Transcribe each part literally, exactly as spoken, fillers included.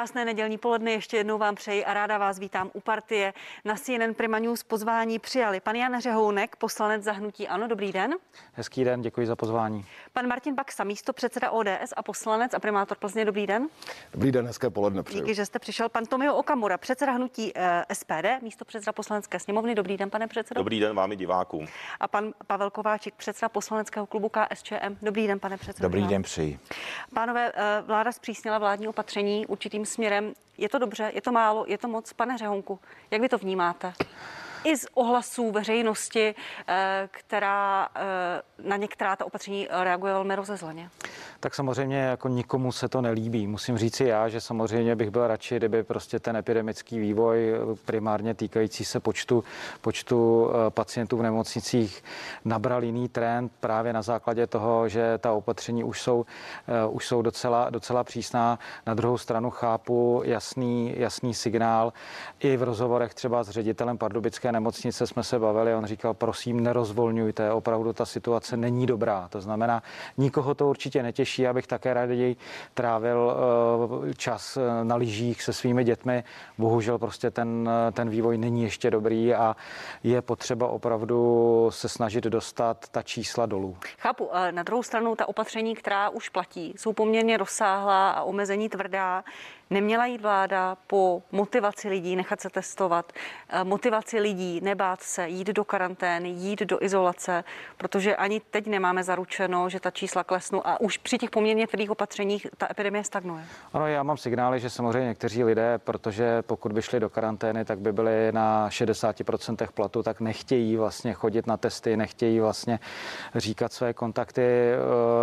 Krásné nedělní poledne ještě jednou vám přeji a ráda vás vítám u Partie. Na C N N Prima News pozvání přijali pan Jana Řehounek, poslanec za hnutí ANO. Dobrý den. Hezký den, děkuji za pozvání. Pan Martin Baxa, místopředseda O D S a poslanec a primátor Plzně. Dobrý den. Dobrý den, hezké poledne přeji. Díky, že jste přišel. Pan Tomio Okamura, předseda hnutí S P D, místopředseda poslanecké sněmovny. Dobrý den, pane předsedo. Dobrý den vám i divákům. A pan Pavel Kováčik, předseda poslaneckého klubu K S Č M. Dobrý den, pane předsedo. Dobrý den přeji. Pánové, vláda zpřísnila vládní opatření určitým směrem. Je to dobře, je to málo, je to moc? Pane Řehonku, jak vy to vnímáte? I z ohlasů veřejnosti, která na některá ta opatření reaguje velmi rozezleně. Tak samozřejmě jako nikomu se to nelíbí. Musím říci já, že samozřejmě bych byl radši, kdyby prostě ten epidemický vývoj primárně týkající se počtu, počtu pacientů v nemocnicích nabral jiný trend právě na základě toho, že ta opatření už jsou, už jsou docela, docela přísná. Na druhou stranu chápu jasný, jasný signál. I v rozhovorech třeba s ředitelem pardubické nemocnice jsme se bavili, on říkal, prosím, nerozvolňujte, opravdu ta situace není dobrá. To znamená, nikoho to určitě netěší, abych také raději trávil čas na lyžích se svými dětmi. Bohužel prostě ten, ten vývoj není ještě dobrý a je potřeba opravdu se snažit dostat ta čísla dolů. Chápu, na druhou stranu ta opatření, která už platí, jsou poměrně rozsáhlá a omezení tvrdá. Neměla jít vláda po motivaci lidí nechat se testovat, motivaci lidí nebát se, jít do karantény, jít do izolace, protože ani teď nemáme zaručeno, že ta čísla klesnou a už při těch poměrně tvrdých opatřeních ta epidemie stagnuje. Ano, já mám signály, že samozřejmě někteří lidé, protože pokud by šli do karantény, tak by byli na šedesát procent platu, tak nechtějí vlastně chodit na testy, nechtějí vlastně říkat své kontakty.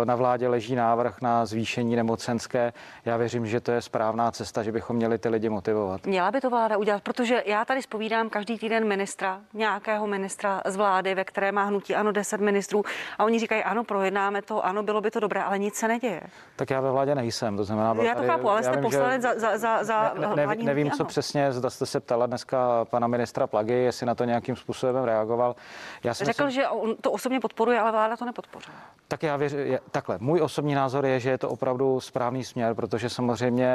Na vládě leží návrh na zvýšení nemocenské. Já věřím, že to je správná cesta, že bychom měli ty lidi motivovat. Měla by to vláda udělat, protože já tady zpovídám každý týden ministra, nějakého ministra z vlády, ve které má hnutí ANO deset ministrů a oni říkají, ano, projednáme to, ano, bylo by to dobré, ale nic se neděje. Tak já ve vládě nejsem, to znamená... Já to tady, chápu, ale jste vím, poslanec že... za, za, za ne, ne, vládní Nevím, hnutí, co ano. Přesně, zda jste se ptala dneska pana ministra Plaigy, jestli na to nějakým způsobem reagoval. Já jsem Řekl, myslím... že on to osobně podporuje, ale vláda to nepodpořila. Tak já věřím, takhle, můj osobní názor je, že je to opravdu správný směr, protože samozřejmě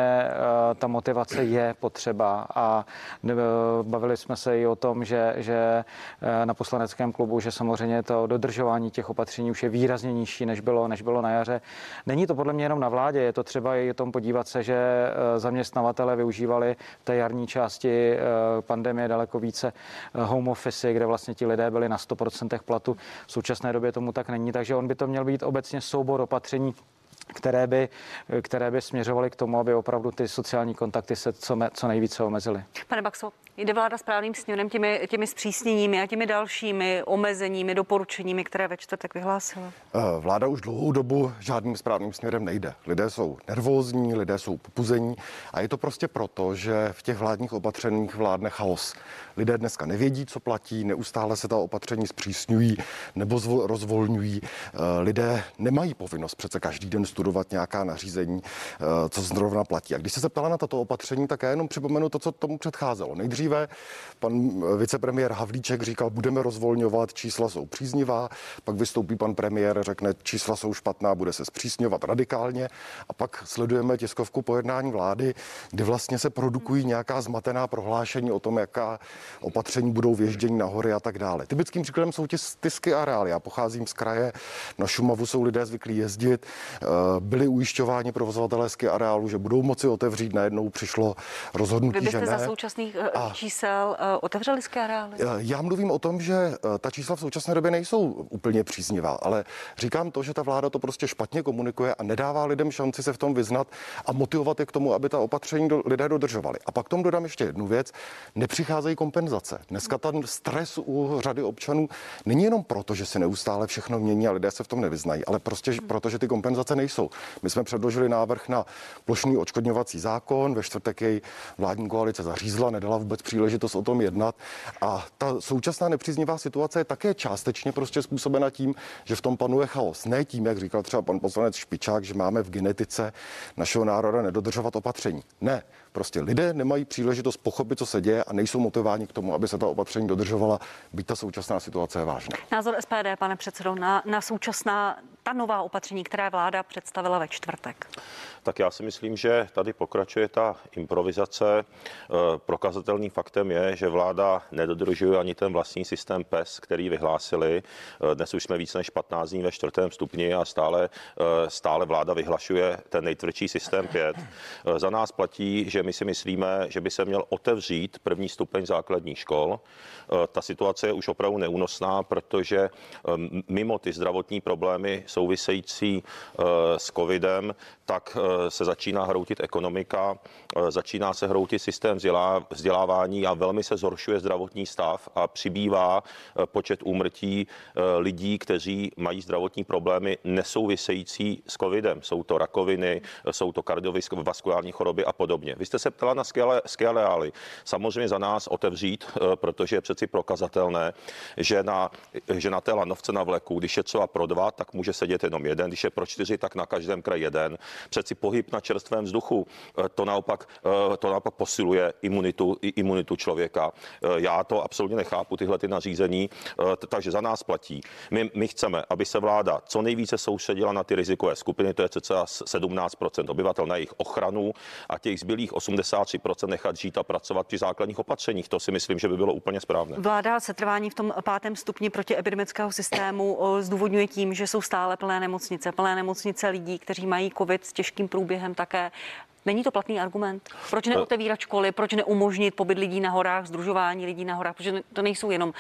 ta motivace je potřeba a bavili jsme se i o tom, že, že na poslaneckém klubu, že samozřejmě to dodržování těch opatření už je výrazně nižší, než bylo, než bylo na jaře. Není to podle mě jenom na vládě, je to třeba i o tom podívat se, že zaměstnavatele využívali té jarní části pandemie daleko více home office, kde vlastně ti lidé byli na sto procent platu. V současné době tomu tak není, takže on by to měl být obecně soubor opatření, které by, které by směřovaly k tomu, aby opravdu ty sociální kontakty se co, me, co nejvíce omezily. Pane Baxo, jde vláda správným směrem těmi, těmi zpřísněními a těmi dalšími omezeními, doporučeními, které ve čtvrtek vyhlásila? Vláda už dlouhou dobu žádným správným směrem nejde. Lidé jsou nervózní, lidé jsou popuzení a je to prostě proto, že v těch vládních opatřeních vládne chaos. Lidé dneska nevědí, co platí, neustále se ta opatření zpřísňují nebo zvol, rozvolňují. Lidé nemají povinnost přece každý den studovat nějaká nařízení, co zrovna platí. A když jste se ptala na tato opatření, tak já jenom připomenu to, co tomu předcházelo. Nejdříve pan vicepremiér Havlíček říkal, budeme rozvolňovat, čísla jsou příznivá, pak vystoupí pan premiér, řekne, čísla jsou špatná, bude se zpřísňovat radikálně a pak sledujeme tiskovku pojednání vlády, kdy vlastně se produkují nějaká zmatená prohlášení o tom, jaká opatření budou věždění nahoře a tak dále. Typickým příkladem jsou ty stisky a reály. Já pocházím z kraje, na Šumavu jsou lidé zvyklí jezdit. Byli ujišťováni provozovatelé ski areálu, že budou moci otevřít, najednou přišlo rozhodnutí, že ne. Vy byste za současných a... čísel otevřeli ski areály? Já mluvím o tom, že ta čísla v současné době nejsou úplně příznivá, ale říkám to, že ta vláda to prostě špatně komunikuje a nedává lidem šanci se v tom vyznat a motivovat je k tomu, aby ta opatření lidé dodržovali. A pak tomu dodám ještě jednu věc, nepřicházejí kompenzace. Dneska ten stres u řady občanů není jenom proto, že se neustále všechno mění a lidé se v tom nevyznají, ale prostě hmm. proto, že ty kompenzace nejsou. My jsme předložili návrh na plošný odškodňovací zákon, ve čtvrtek jej vládní koalice zařízla, nedala vůbec příležitost o tom jednat a ta současná nepříznivá situace je také částečně prostě způsobena tím, že v tom panuje chaos. Ne tím, jak říkal třeba pan poslanec Špičák, že máme v genetice našeho národa nedodržovat opatření. Ne. Prostě lidé nemají příležitost pochopit, co se děje a nejsou motivováni k tomu, aby se ta opatření dodržovala, byť ta současná situace je vážná. Názor S P D, pane předsedo, na, na současná ta nová opatření, která vláda představila ve čtvrtek. Tak já si myslím, že tady pokračuje ta improvizace. Prokazatelným faktem je, že vláda nedodržuje ani ten vlastní systém P E S, který vyhlásili. Dnes už jsme víc než patnáct dní ve čtvrtém stupni a stále, stále vláda vyhlašuje ten nejtvrdší systém pět. Za nás platí, že my si myslíme, že by se měl otevřít první stupeň základních škol. Ta situace je už opravdu neúnosná, protože mimo ty zdravotní problémy související s covidem, tak se začíná hroutit ekonomika, začíná se hroutit systém vzdělávání a velmi se zhoršuje zdravotní stav a přibývá počet úmrtí lidí, kteří mají zdravotní problémy nesouvisející s covidem. Jsou to rakoviny, jsou to kardiovaskulární choroby a podobně. Vy jste se ptala na skeleály. Samozřejmě za nás otevřít, protože je přeci prokazatelné, že na, že na té lanovce na vleku, když je třeba pro dva, tak může sedět jenom jeden, když je pro čtyři, tak na každém kraji jeden. Přeci pohyb na čerstvém vzduchu, to naopak, to naopak posiluje imunitu, imunitu člověka. Já to absolutně nechápu, tyhle ty nařízení, takže za nás platí. My, my chceme, aby se vláda co nejvíce soustředila na ty rizikové skupiny, to je cca sedmnáct procent obyvatel, na jejich ochranu a těch zbylých osmdesát tři procent nechat žít a pracovat při základních opatřeních. To si myslím, že by bylo úplně správné. Vláda setrvání v tom pátém stupni protiepidemického systému zdůvodňuje tím, že jsou stále plné nemocnice, plné nemocnice lidí, kteří mají covid s těžkým průběhem také. Není to platný argument? Proč neotevírat školy? Proč neumožnit pobyt lidí na horách, sdružování lidí na horách? Protože to nejsou jenom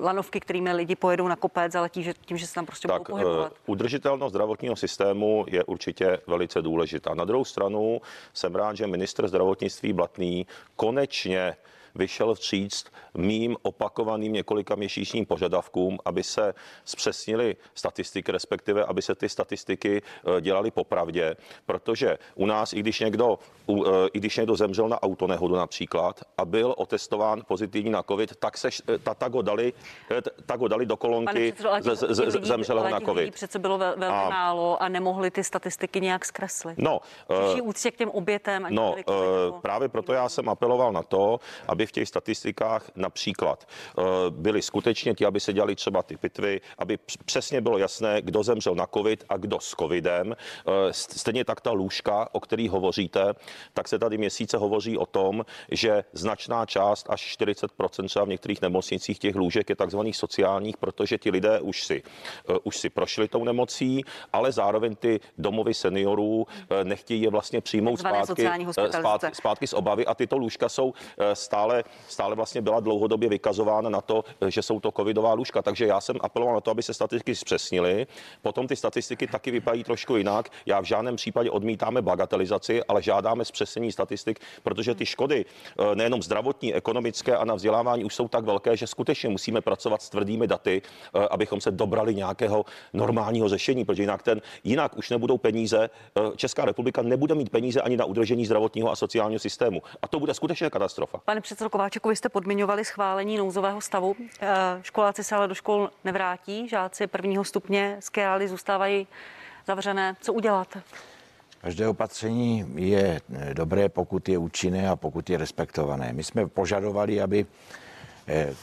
lanovky, kterými lidi pojedou na kopec, ale tím, že, tím, že se tam prostě tak budou pohybovat. Udržitelnost zdravotního systému je určitě velice důležitá. Na druhou stranu jsem rád, že ministr zdravotnictví Blatný konečně vyšel vstříc mým opakovaným několika měsíčním požadavkům, aby se zpřesnily statistiky, respektive aby se ty statistiky dělaly popravdě, protože u nás, i když někdo, i když někdo zemřel na autonehodu například a byl otestován pozitivní na covid, tak se ta, tak ho dali, tak ho dali do kolonky zemřelého na covid. Přece bylo velmi a, málo a nemohli ty statistiky nějak zkreslit. No, přiší úctě k těm obětem. No, uh, právě proto já jsem apeloval na to, aby v těch statistikách například byli skutečně ti, aby se dělali třeba ty pitvy, aby přesně bylo jasné, kdo zemřel na covid a kdo s covidem. Stejně tak ta lůžka, o který hovoříte, tak se tady měsíce hovoří o tom, že značná část, až čtyřicet procent třeba v některých nemocnicích těch lůžek je takzvaných sociálních, protože ti lidé už si, už si prošli tou nemocí, ale zároveň ty domovy seniorů nechtějí je vlastně přijmout zpátky, zpátky, zpátky z obavy a tyto lůžka jsou stále, stále vlastně byla dlouhodobě vykazována na to, že jsou to covidová lůžka. Takže já jsem apeloval na to, aby se statistiky zpřesnily. Potom ty statistiky taky vypadají trošku jinak. Já v žádném případě odmítáme bagatelizaci, ale žádáme zpřesnění statistik, protože ty škody nejenom zdravotní, ekonomické a na vzdělávání už jsou tak velké, že skutečně musíme pracovat s tvrdými daty, abychom se dobrali nějakého normálního řešení, protože jinak ten jinak už nebudou peníze. Česká republika nebude mít peníze ani na udržení zdravotního a sociálního systému. A to bude skutečně katastrofa. Pane předsedo Kováčiku, vy jste podmiňovali schválení nouzového stavu. Školáci se ale do škol nevrátí, žáci prvního stupně, skeály zůstávají zavřené. Co udělat? Každé opatření je dobré, pokud je účinné a pokud je respektované. My jsme požadovali, aby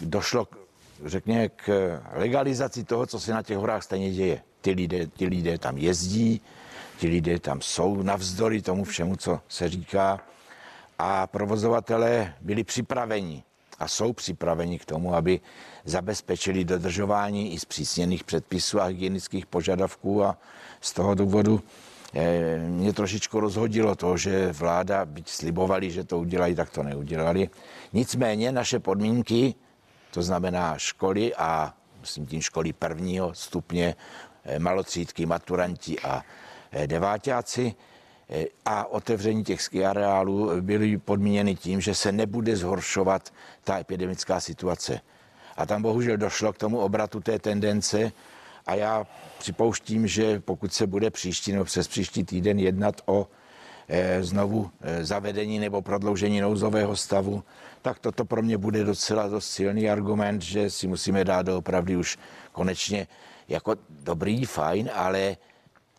došlo, řekněme, k legalizaci toho, co se na těch horách stejně děje. Ty lidé, ty lidé tam jezdí, ti lidé tam jsou navzdory tomu všemu, co se říká. A provozovatelé byli připraveni a jsou připraveni k tomu, aby zabezpečili dodržování i zpřísněných předpisů a hygienických požadavků. A z toho důvodu mě trošičku rozhodilo to, že vláda, byť slibovali, že to udělají, tak to neudělali. Nicméně naše podmínky, to znamená školy a myslím tím školy prvního stupně, malotřídky, maturanti a deváťáci, a otevření těch ski areálů byly podmíněny tím, že se nebude zhoršovat ta epidemická situace. A tam bohužel došlo k tomu obratu té tendence a já připouštím, že pokud se bude příští nebo přes příští týden jednat o eh, znovu eh, zavedení nebo prodloužení nouzového stavu, tak toto pro mě bude docela dost silný argument, že si musíme dát doopravdy už konečně jako dobrý, fajn, ale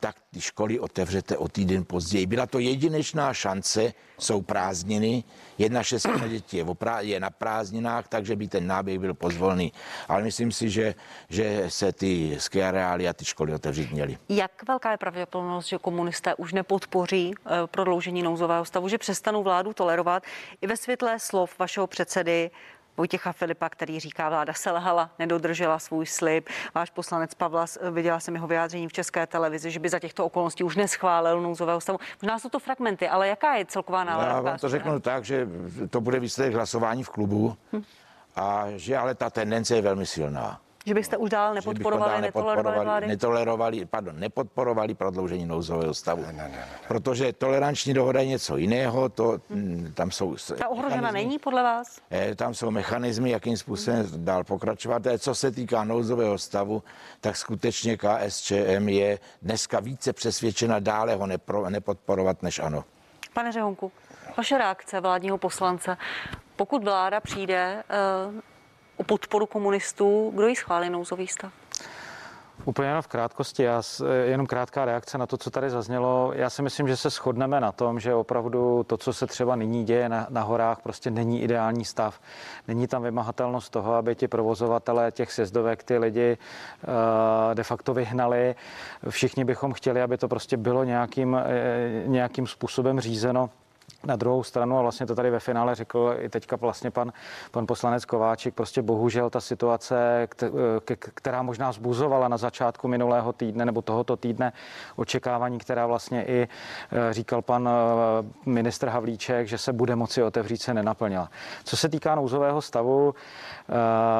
tak ty školy otevřete o týden později. Byla to jedinečná šance, jsou prázdniny, jedna šestina dětí je, oprá- je na prázdninách, takže by ten náběh byl pozvolný. Ale myslím si, že, že se ty ski areály a ty školy otevřít měly. Jak velká je pravděpodobnost, že komunisté už nepodpoří prodloužení nouzového stavu, že přestanou vládu tolerovat i ve světle slov vašeho předsedy Vojtěcha Filipa, který říká, vláda selhala, nedodržela svůj slib. Váš poslanec Pavlas, viděla jsem jeho vyjádření v České televizi, že by za těchto okolností už neschválil nouzového stavu. Možná jsou to fragmenty, ale jaká je celková nálada? Já vám to řeknu tak, že to bude výsledek hlasování v klubu, hm. a že ale ta tendence je velmi silná. Že byste už dál nepodporovali, dál netolerovali, netolerovali, pardon, nepodporovali prodloužení nouzového stavu. Ne, ne, ne, ne. Protože toleranční dohoda je něco jiného, to hmm. tam jsou... Ta ohrožena není podle vás? Tam jsou mechanismy, jakým způsobem hmm. dál pokračovat. Co se týká nouzového stavu, tak skutečně K S Č M je dneska více přesvědčena dále ho nepro, nepodporovat, než ano. Pane Řehonku, vaše reakce vládního poslance, pokud vláda přijde... Uh, o podporu komunistů, kdo jí schválí nouzový stav? Úplně jenom v krátkosti, já, jenom krátká reakce na to, co tady zaznělo. Já si myslím, že se shodneme na tom, že opravdu to, co se třeba nyní děje na, na horách, prostě není ideální stav. Není tam vymahatelnost toho, aby ti provozovatelé těch sjezdovek ty lidi uh, de facto vyhnali. Všichni bychom chtěli, aby to prostě bylo nějakým, nějakým způsobem řízeno. Na druhou stranu, a vlastně to tady ve finále řekl i teďka vlastně pan, pan poslanec Kováčik, prostě bohužel ta situace, která možná vzbuzovala na začátku minulého týdne nebo tohoto týdne očekávání, která vlastně i říkal pan ministr Havlíček, že se bude moci otevřít, se nenaplnila. Co se týká nouzového stavu,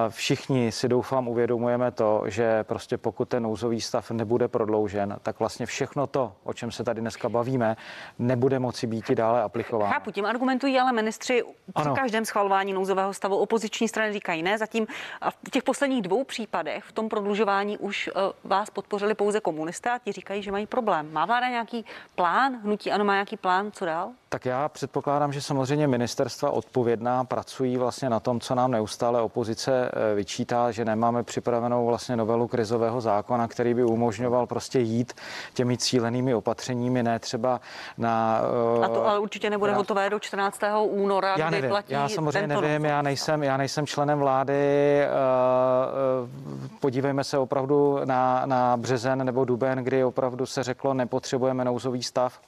všichni si doufám uvědomujeme to, že prostě pokud ten nouzový stav nebude prodloužen, tak vlastně všechno to, o čem se tady dneska bavíme, nebude moci být i dále aplikovat. Chápu, tím argumentují ale ministři při každém schvalování nouzového stavu. Opoziční strany říkají ne, zatím a v těch posledních dvou případech v tom prodlužování už uh, vás podpořili pouze komunisté a ti říkají, že mají problém. Má vláda nějaký plán? Hnutí ANO má nějaký plán? Co dál? Tak já předpokládám, že samozřejmě ministerstva odpovědná pracují vlastně na tom, co nám neustále opozice vyčítá, že nemáme připravenou vlastně novelu krizového zákona, který by umožňoval prostě jít těmi cílenými opatřeními, ne třeba na... Uh, a to ale určitě nebude já, hotové do čtrnáctého února, já nevím, kdy platí já samozřejmě nevím, já nejsem, já nejsem členem vlády. Uh, podívejme se opravdu na, na březen nebo duben, kdy opravdu se řeklo, nepotřebujeme nouzový stav.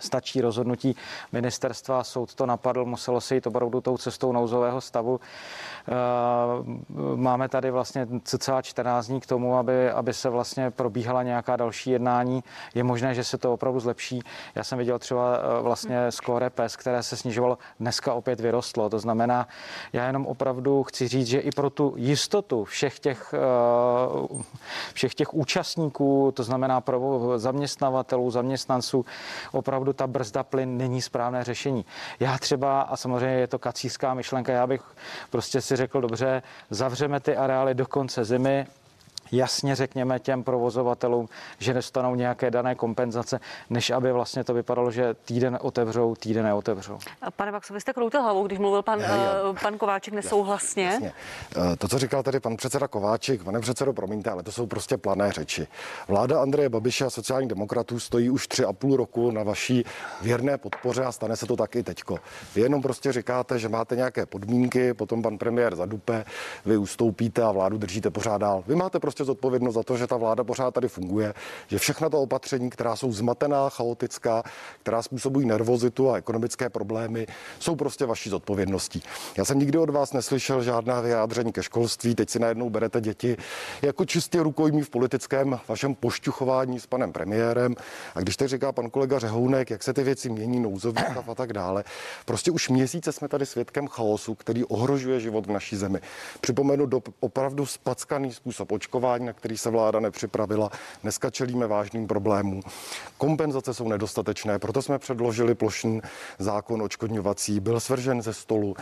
Stačí rozhodnutí ministerstva, soud to napadl, muselo se jít opravdu tou cestou nouzového stavu. Máme tady vlastně cca čtrnáct dní k tomu, aby, aby se vlastně probíhala nějaká další jednání. Je možné, že se to opravdu zlepší. Já jsem viděl třeba vlastně skóre P E S, které se snižovalo, dneska opět vyrostlo. To znamená, já jenom opravdu chci říct, že i pro tu jistotu všech těch, všech těch účastníků, to znamená pro zaměstnavatelů, zaměstnanců, opravdu ta brzda plyn není správné řešení. Já třeba, a samozřejmě je to kacířská myšlenka, já bych prostě si řekl, dobře, zavřeme ty areály do konce zimy, jasně řekněme těm provozovatelům, že dostanou nějaké dané kompenzace, než aby vlastně to vypadalo, že týden otevřou, týden neotevřou. Pane Baxo, vy jste kroutil hlavou, když mluvil pan, uh, pan Kováčik nesouhlasně. Jasně. To, co říkal tady pan předseda Kováčik, pane předsedo, promiňte, ale to jsou prostě plané řeči. Vláda Andreje Babiše a sociálních demokratů stojí už tři a půl roku na vaší věrné podpoře a stane se to tak i teďko. Vy jenom prostě říkáte, že máte nějaké podmínky, potom pan premiér zadupe, vy ustoupíte a vládu držíte pořád dál. Vy máte prostě zodpovědnost za to, že ta vláda pořád tady funguje, že všechna ta opatření, která jsou zmatená, chaotická, která způsobují nervozitu a ekonomické problémy, jsou prostě vaší zodpovědností. Já jsem nikdy od vás neslyšel žádná vyjádření ke školství, teď si najednou berete děti jako čistě rukojmí v politickém vašem pošťuchování s panem premiérem. A když teď říká pan kolega Řehounek, jak se ty věci mění, nouzový stav a tak dále, prostě už měsíce jsme tady svědkem chaosu, který ohrožuje život v naší zemi. Připomenu do opravdu spackaný způsob očkování, na který se vláda nepřipravila. Dneska čelíme vážným problémům. Kompenzace jsou nedostatečné, proto jsme předložili plošný zákon odškodňovací, byl svržen ze stolu.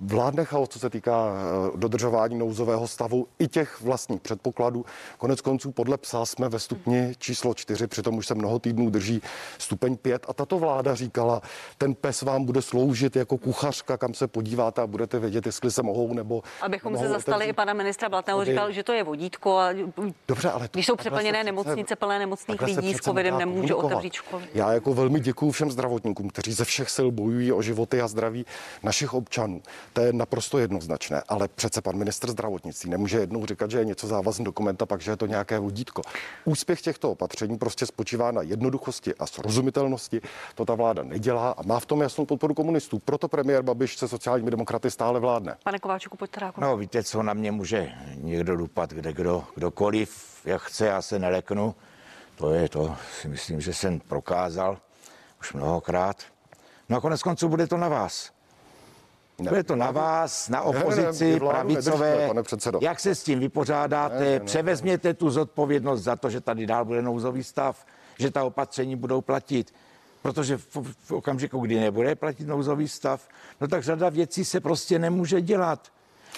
Vládne chaos, co se týká dodržování nouzového stavu i těch vlastních předpokladů. Konec konců podle P S A jsme ve stupni číslo čtyři, přitom už se mnoho týdnů drží stupeň pět a tato vláda říkala, ten pes vám bude sloužit jako kuchařka, kam se podíváte a budete vědět, jestli se mohou nebo... Abychom mohou se zastali otevřít. I pana ministra Blatného říkal, že to je vodí. vodítko. A dobře, ale to, když jsou přeplněné přece, nemocnice, plné nemocných lidí s covidem, nemůže otevřít školy. Já jako velmi děkuju všem zdravotníkům, kteří ze všech sil bojují o životy a zdraví našich občanů. To je naprosto jednoznačné, ale přece pan ministr zdravotnictví nemůže jednou říkat, že je něco závazný dokument a pak, že je to nějaké vodítko. Úspěch těchto opatření prostě spočívá na jednoduchosti a srozumitelnosti. To ta vláda nedělá a má v tom jasnou podporu komunistů. Proto premiér Babiš se sociálními demokraty stále vládne. Pane Kováčiku, pojďte rákon. No, víte, co na mě může někdo dupat, kde kdo, kdokoliv, jak chce, já se neleknu. To je to, si myslím, že jsem prokázal už mnohokrát. No a konec konců bude to na vás. Ne, bude to na vás, na opozici, ne, ne, pravicové, nedržte, pane předsedo. Jak se s tím vypořádáte, ne, ne, převezměte ne, ne. tu zodpovědnost za to, že tady dál bude nouzový stav, že ta opatření budou platit. Protože v, v okamžiku, kdy nebude platit nouzový stav, no tak řada věcí se prostě nemůže dělat.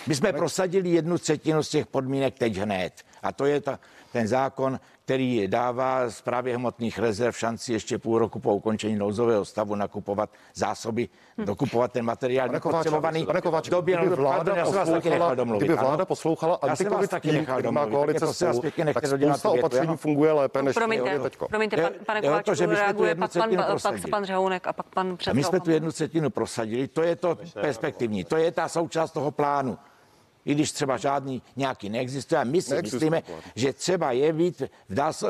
My jsme prosadili jednu třetinu z těch podmínek teď hned. A to je ta, ten zákon, který dává Správě hmotných rezerv šanci ještě půl roku po ukončení nouzového stavu nakupovat zásoby, hmm. dokupovat ten materiál nepotřebovaný. V době vláda já jsem vás taky nechal domluvit. Kdyby vláda poslouchala antikovictví, který má koalice spolu, tak spousta opatření funguje lépe, než je teďko. Promiňte, pane Kováčiku, reaguje pak pan Řehounek a pak pan předseda. My jsme tu jednu třetinu prosadili, to je to perspektivní, to je ta součást toho plánu. I když třeba žádný nějaký neexistuje. A my si neexistuje. myslíme, že třeba je být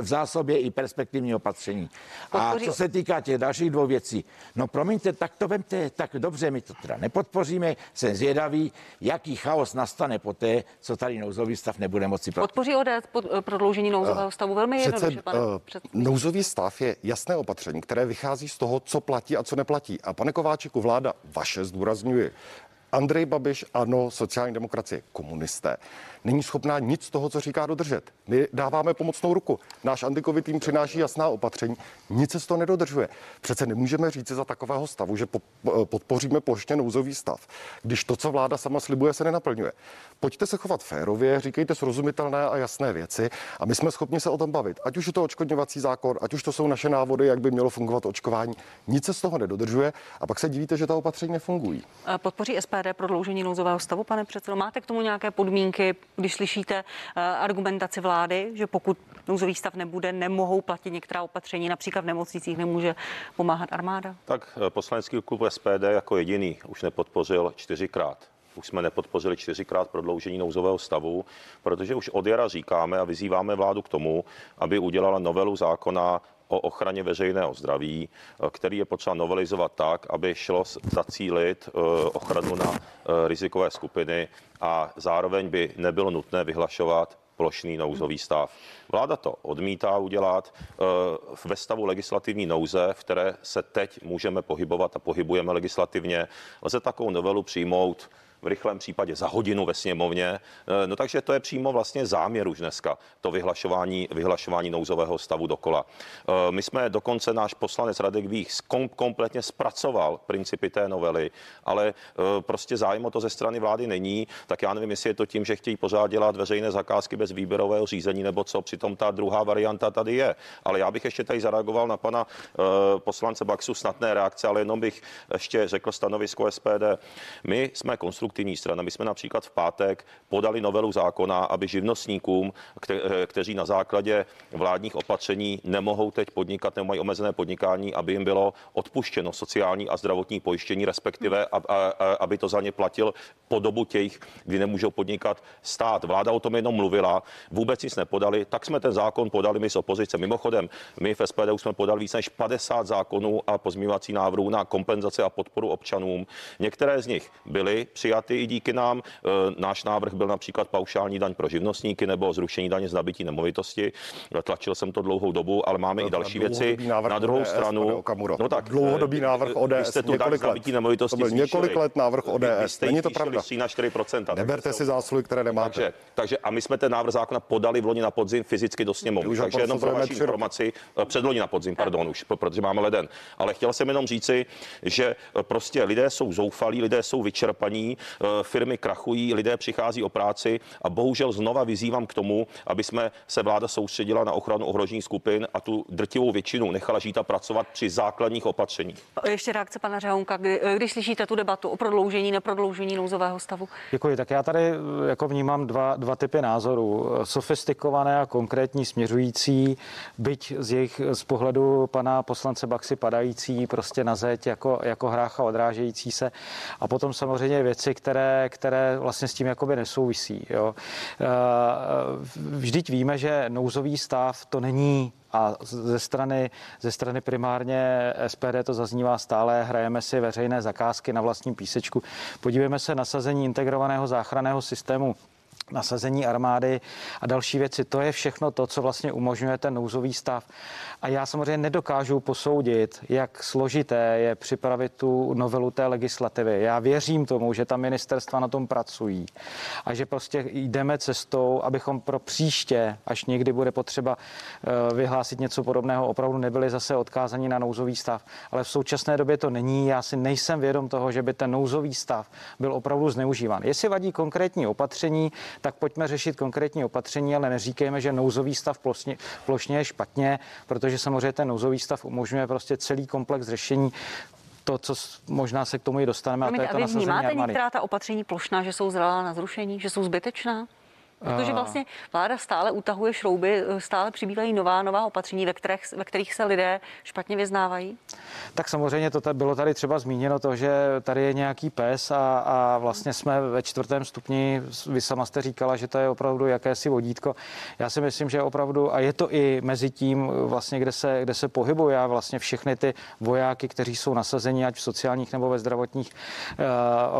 v zásobě i perspektivní opatření. A co se týká těch dalších dvou věcí, no promiňte, tak to vemte, tak dobře, my to teda nepodpoříme, jsem zvědavý, jaký chaos nastane poté, co tady nouzový stav nebude moci platit. Podpoří O D S pod, prodloužení nouzového stavu velmi jednoduše, pane předsedo. Nouzový stav je jasné opatření, které vychází z toho, co platí a co neplatí. A pane Kováčiku, vláda vaše, zdůrazňuje, Andrej Babiš, ANO, sociální demokracie, komunisté, není schopná nic z toho, co říká, dodržet. My dáváme pomocnou ruku. Náš anticovid tým přináší jasná opatření. Nic se z toho nedodržuje. Přece nemůžeme říct za takového stavu, že podpoříme plošně nouzový stav, když to, co vláda sama slibuje, se nenaplňuje. Pojďte se chovat férově, říkejte srozumitelné a jasné věci a my jsme schopni se o tom bavit. Ať už je to odškodňovací zákon, ať už to jsou naše návody, jak by mělo fungovat očkování. Nic se z toho nedodržuje a pak se divíte, že ta opatření nefungují. Podpoří S P D prodloužení nouzového stavu, pane předsedo? Máte k tomu nějaké podmínky, když slyšíte uh, argumentaci vlády, že pokud nouzový stav nebude, nemohou platit některá opatření, například v nemocnicích nemůže pomáhat armáda? Tak poslanecký klub S P D jako jediný už nepodpořil čtyřikrát. Už jsme nepodpořili čtyřikrát prodloužení nouzového stavu, protože už od jara říkáme a vyzýváme vládu k tomu, aby udělala novelu zákona o ochraně veřejného zdraví, který je potřeba novelizovat tak, aby šlo zacílit ochranu na rizikové skupiny a zároveň by nebylo nutné vyhlašovat plošný nouzový stav. Vláda to odmítá udělat ve stavu legislativní nouze, v které se teď můžeme pohybovat a pohybujeme legislativně. Lze takovou novelu přijmout v rychlém případě za hodinu ve sněmovně. No takže to je přímo vlastně záměr už dneska, to vyhlašování, vyhlašování nouzového stavu dokola. My jsme dokonce, náš poslanec Radek Bíš kompletně zpracoval principy té novely, ale prostě zájem o to ze strany vlády není, tak já nevím, jestli je to tím, že chtějí pořád dělat veřejné zakázky bez výběrového řízení nebo co, přitom ta druhá varianta tady je. Ale já bych ještě tady zareagoval na pana poslance Baxu, snad ne reakce, ale jenom bych ještě řekl stanovisko S P D. My jsme konstruktivní strana. My jsme například v pátek podali novelu zákona, aby živnostníkům, kte- kteří na základě vládních opatření nemohou teď podnikat, nemají omezené podnikání, aby jim bylo odpuštěno sociální a zdravotní pojištění, respektive a, a, a, aby to za ně platil po dobu těch, kdy nemůžou podnikat stát. Vláda o tom jenom mluvila, vůbec nic nepodali, tak jsme ten zákon podali my z opozice. Mimochodem, my v S P D jsme podali víc než padesát zákonů a pozměňovací návrhů na kompenzaci a podporu občanům. Některé z nich byly přijaty i díky nám. Náš návrh byl například paušální daň pro živnostníky nebo zrušení daně z nabytí nemovitosti. Tlačil jsem to dlouhou dobu, ale máme no, i další věci. Na druhou O D S, stranu, no tak dlouhodobý návrh O D S, jste tu daň z nabytí nemovitosti to byl několik let návrh O D S. Není to pravda. Na čtyři procenta, neberte si zásluhy, které nemáte. Takže, takže a my jsme ten návrh zákona podali v loni na podzim fyzicky do sněmovny. Takže jenom pro vaši informaci, předloni na podzim, pardon, už, protože máme leden. Ale chtěl jsem jenom říci, že prostě lidé jsou zoufalí, lidé jsou vyčerpaní. firmy krachují, lidé přichází o práci a bohužel znova vyzývám k tomu, aby jsme se vláda soustředila na ochranu ohrožených skupin a tu drtivou většinu nechala žít a pracovat při základních opatřeních. Ještě reakce pana Řehounka, kdy, když slyšíte tu debatu o prodloužení, neprodloužení nouzového stavu. Děkuji, tak já tady jako vnímám dva, dva typy názorů. Sofistikované a konkrétní směřující, byť z jejich z pohledu pana poslance Baxy padající prostě na zeď jako, jako hrácha odrážející se. A potom samozřejmě věci, které, které vlastně s tím jakoby nesouvisí. Jo. Vždyť víme, že nouzový stav to není a ze strany, ze strany primárně S P D to zaznívá stále, hrajeme si veřejné zakázky na vlastním písečku. Podívejme se na nasazení integrovaného záchranného systému, nasazení armády a další věci. To je všechno to, co vlastně umožňuje ten nouzový stav. A já samozřejmě nedokážu posoudit, jak složité je připravit tu novelu té legislativy. Já věřím tomu, že ta ministerstva na tom pracují a že prostě jdeme cestou, abychom pro příště, až někdy bude potřeba vyhlásit něco podobného, opravdu nebyli zase odkázaní na nouzový stav. Ale v současné době to není. Já si nejsem vědom toho, že by ten nouzový stav byl opravdu zneužíván. Jestli vadí konkrétní opatření, tak pojďme řešit konkrétní opatření, ale neříkejme, že nouzový stav plošně, plošně je špatně, protože samozřejmě ten nouzový stav umožňuje prostě celý komplex řešení. To, co možná se k tomu i dostaneme. Promiňte, a to je to nasazení armády. A vy vnímáte některá ta opatření plošná, že jsou zralá na zrušení, že jsou zbytečná? Protože vlastně vláda stále utahuje šrouby, stále přibývají nová, nová opatření, ve kterých, ve kterých se lidé špatně vyznávají. Tak samozřejmě to tady, bylo tady třeba zmíněno to, že tady je nějaký pes a, a vlastně jsme ve čtvrtém stupni, vy sama jste říkala, že to je opravdu jakési vodítko. Já si myslím, že opravdu, a je to i mezi tím vlastně, kde se, kde se pohybují a vlastně všechny ty vojáky, kteří jsou nasazeni, ať v sociálních nebo ve zdravotních uh,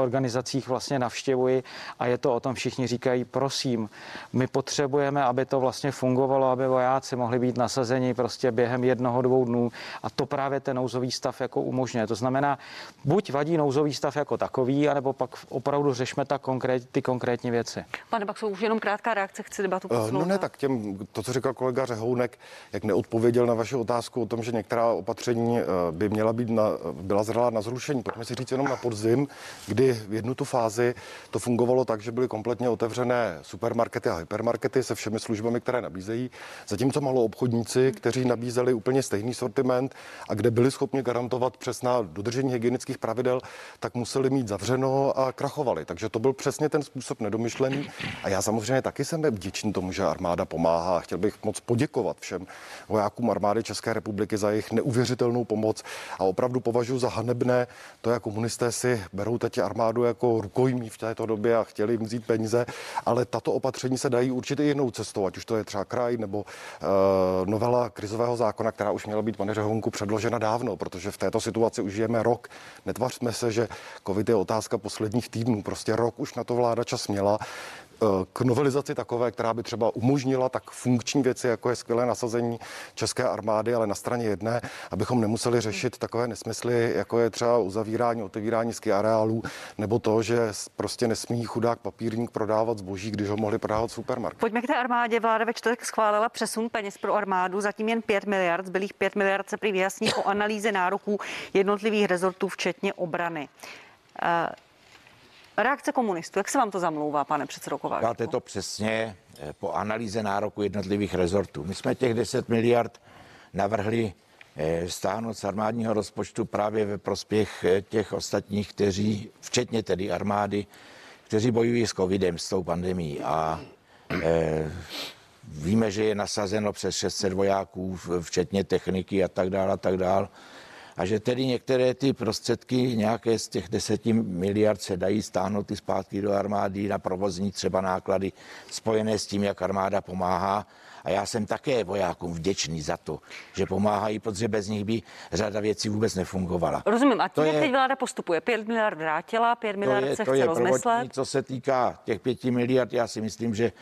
organizacích vlastně navštěvují a je to o tom, všichni říkají, prosím, my potřebujeme, aby to vlastně fungovalo, aby vojáci mohli být nasazeni prostě během jednoho, dvou dnů a to právě ten nouzový stav jako umožňuje. To znamená, buď vadí nouzový stav jako takový, anebo pak opravdu řešme ta konkrét, ty konkrétní věci. Pane Baxo, už jenom krátká reakce, chci debatu poslouchat. No ne, tak těm, to, co říkal kolega Řehounek, jak neodpověděl na vaši otázku o tom, že některá opatření by měla být, na, byla zralá na zrušení. Pojďme si říct jenom na podzim, kdy v jednu tu fázi to fungovalo tak, že byly kompletně otevřené supermarkety a hypermarkety se všemi službami, které nabízejí, zatímco maloobchodníci, kteří nabízeli úplně stejný sortiment a kde byli schopni garantovat přesná dodržení hygienických pravidel, tak museli mít zavřeno a krachovali. Takže to byl přesně ten způsob nedomyšlený. A já samozřejmě taky jsem vděčný tomu, že armáda pomáhá. Chtěl bych moc poděkovat všem vojákům armády České republiky za jejich neuvěřitelnou pomoc a opravdu považuji za hanebné to, jak komunisté si berou teď armádu jako rukojmí v této době a chtěli jim vzít peníze, ale tato opatření se dají určitě jinou cestou, ať už to je třeba kraj nebo uh, novela krizového zákona, která už měla být, pane Řehounku, předložena dávno, protože v této situaci už žijeme rok. Netvařme se, že COVID je otázka posledních týdnů, prostě rok už na to vláda čas měla. K novelizaci takové, která by třeba umožnila tak funkční věci, jako je skvělé nasazení české armády, ale na straně jedné, abychom nemuseli řešit takové nesmysly, jako je třeba uzavírání, otevírání ski areálů, nebo to, že prostě nesmí chudák papírník prodávat zboží, když ho mohli prodávat v supermarketu. Pojďme k té armádě. Vláda ve čtvrtek schválila přesun peněz pro armádu, zatím jen pět miliard, zbylých pět miliard se prý vyjasní po analýze nároků jednotlivých rezortů, včetně obrany. Reakce komunistů. Jak se vám to zamlouvá, pane předsedo Kováčiku? Dáte to přesně po analýze nároku jednotlivých rezortů. My jsme těch deset miliard navrhli stáhnout z armádního rozpočtu právě ve prospěch těch ostatních, kteří, včetně tedy armády, kteří bojují s covidem, s tou pandemií. A víme, že je nasazeno přes šest set vojáků, včetně techniky a tak dále a tak dále. A že tedy některé ty prostředky, nějaké z těch deseti miliard se dají stáhnout ty zpátky do armády na provozní třeba náklady spojené s tím, jak armáda pomáhá. A já jsem také vojákům vděčný za to, že pomáhají, protože bez nich by řada věcí vůbec nefungovala. Rozumím. A tím, jak teď vláda postupuje? Pět miliard vrátila, pět miliard je, se chce rozmyslet. Co se týká těch pěti miliard, já si myslím, že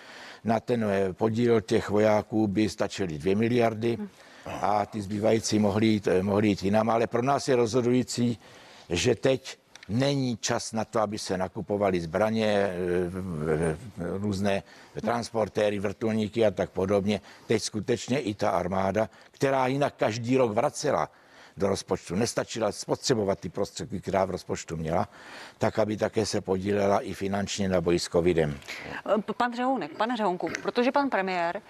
na ten podíl těch vojáků by stačily dvě miliardy. Hm. A ty zbývající mohli jít, mohli jít jinam, ale pro nás je rozhodující, že teď není čas na to, aby se nakupovaly zbraně, různé transportéry, vrtulníky a tak podobně. Teď skutečně i ta armáda, která jinak každý rok vracela do rozpočtu. Nestačila spotřebovat ty prostředky, která v rozpočtu měla, tak aby také se podílela i finančně na boji s covidem. Pan Řehounek, pane Řehounku, protože pan premiér,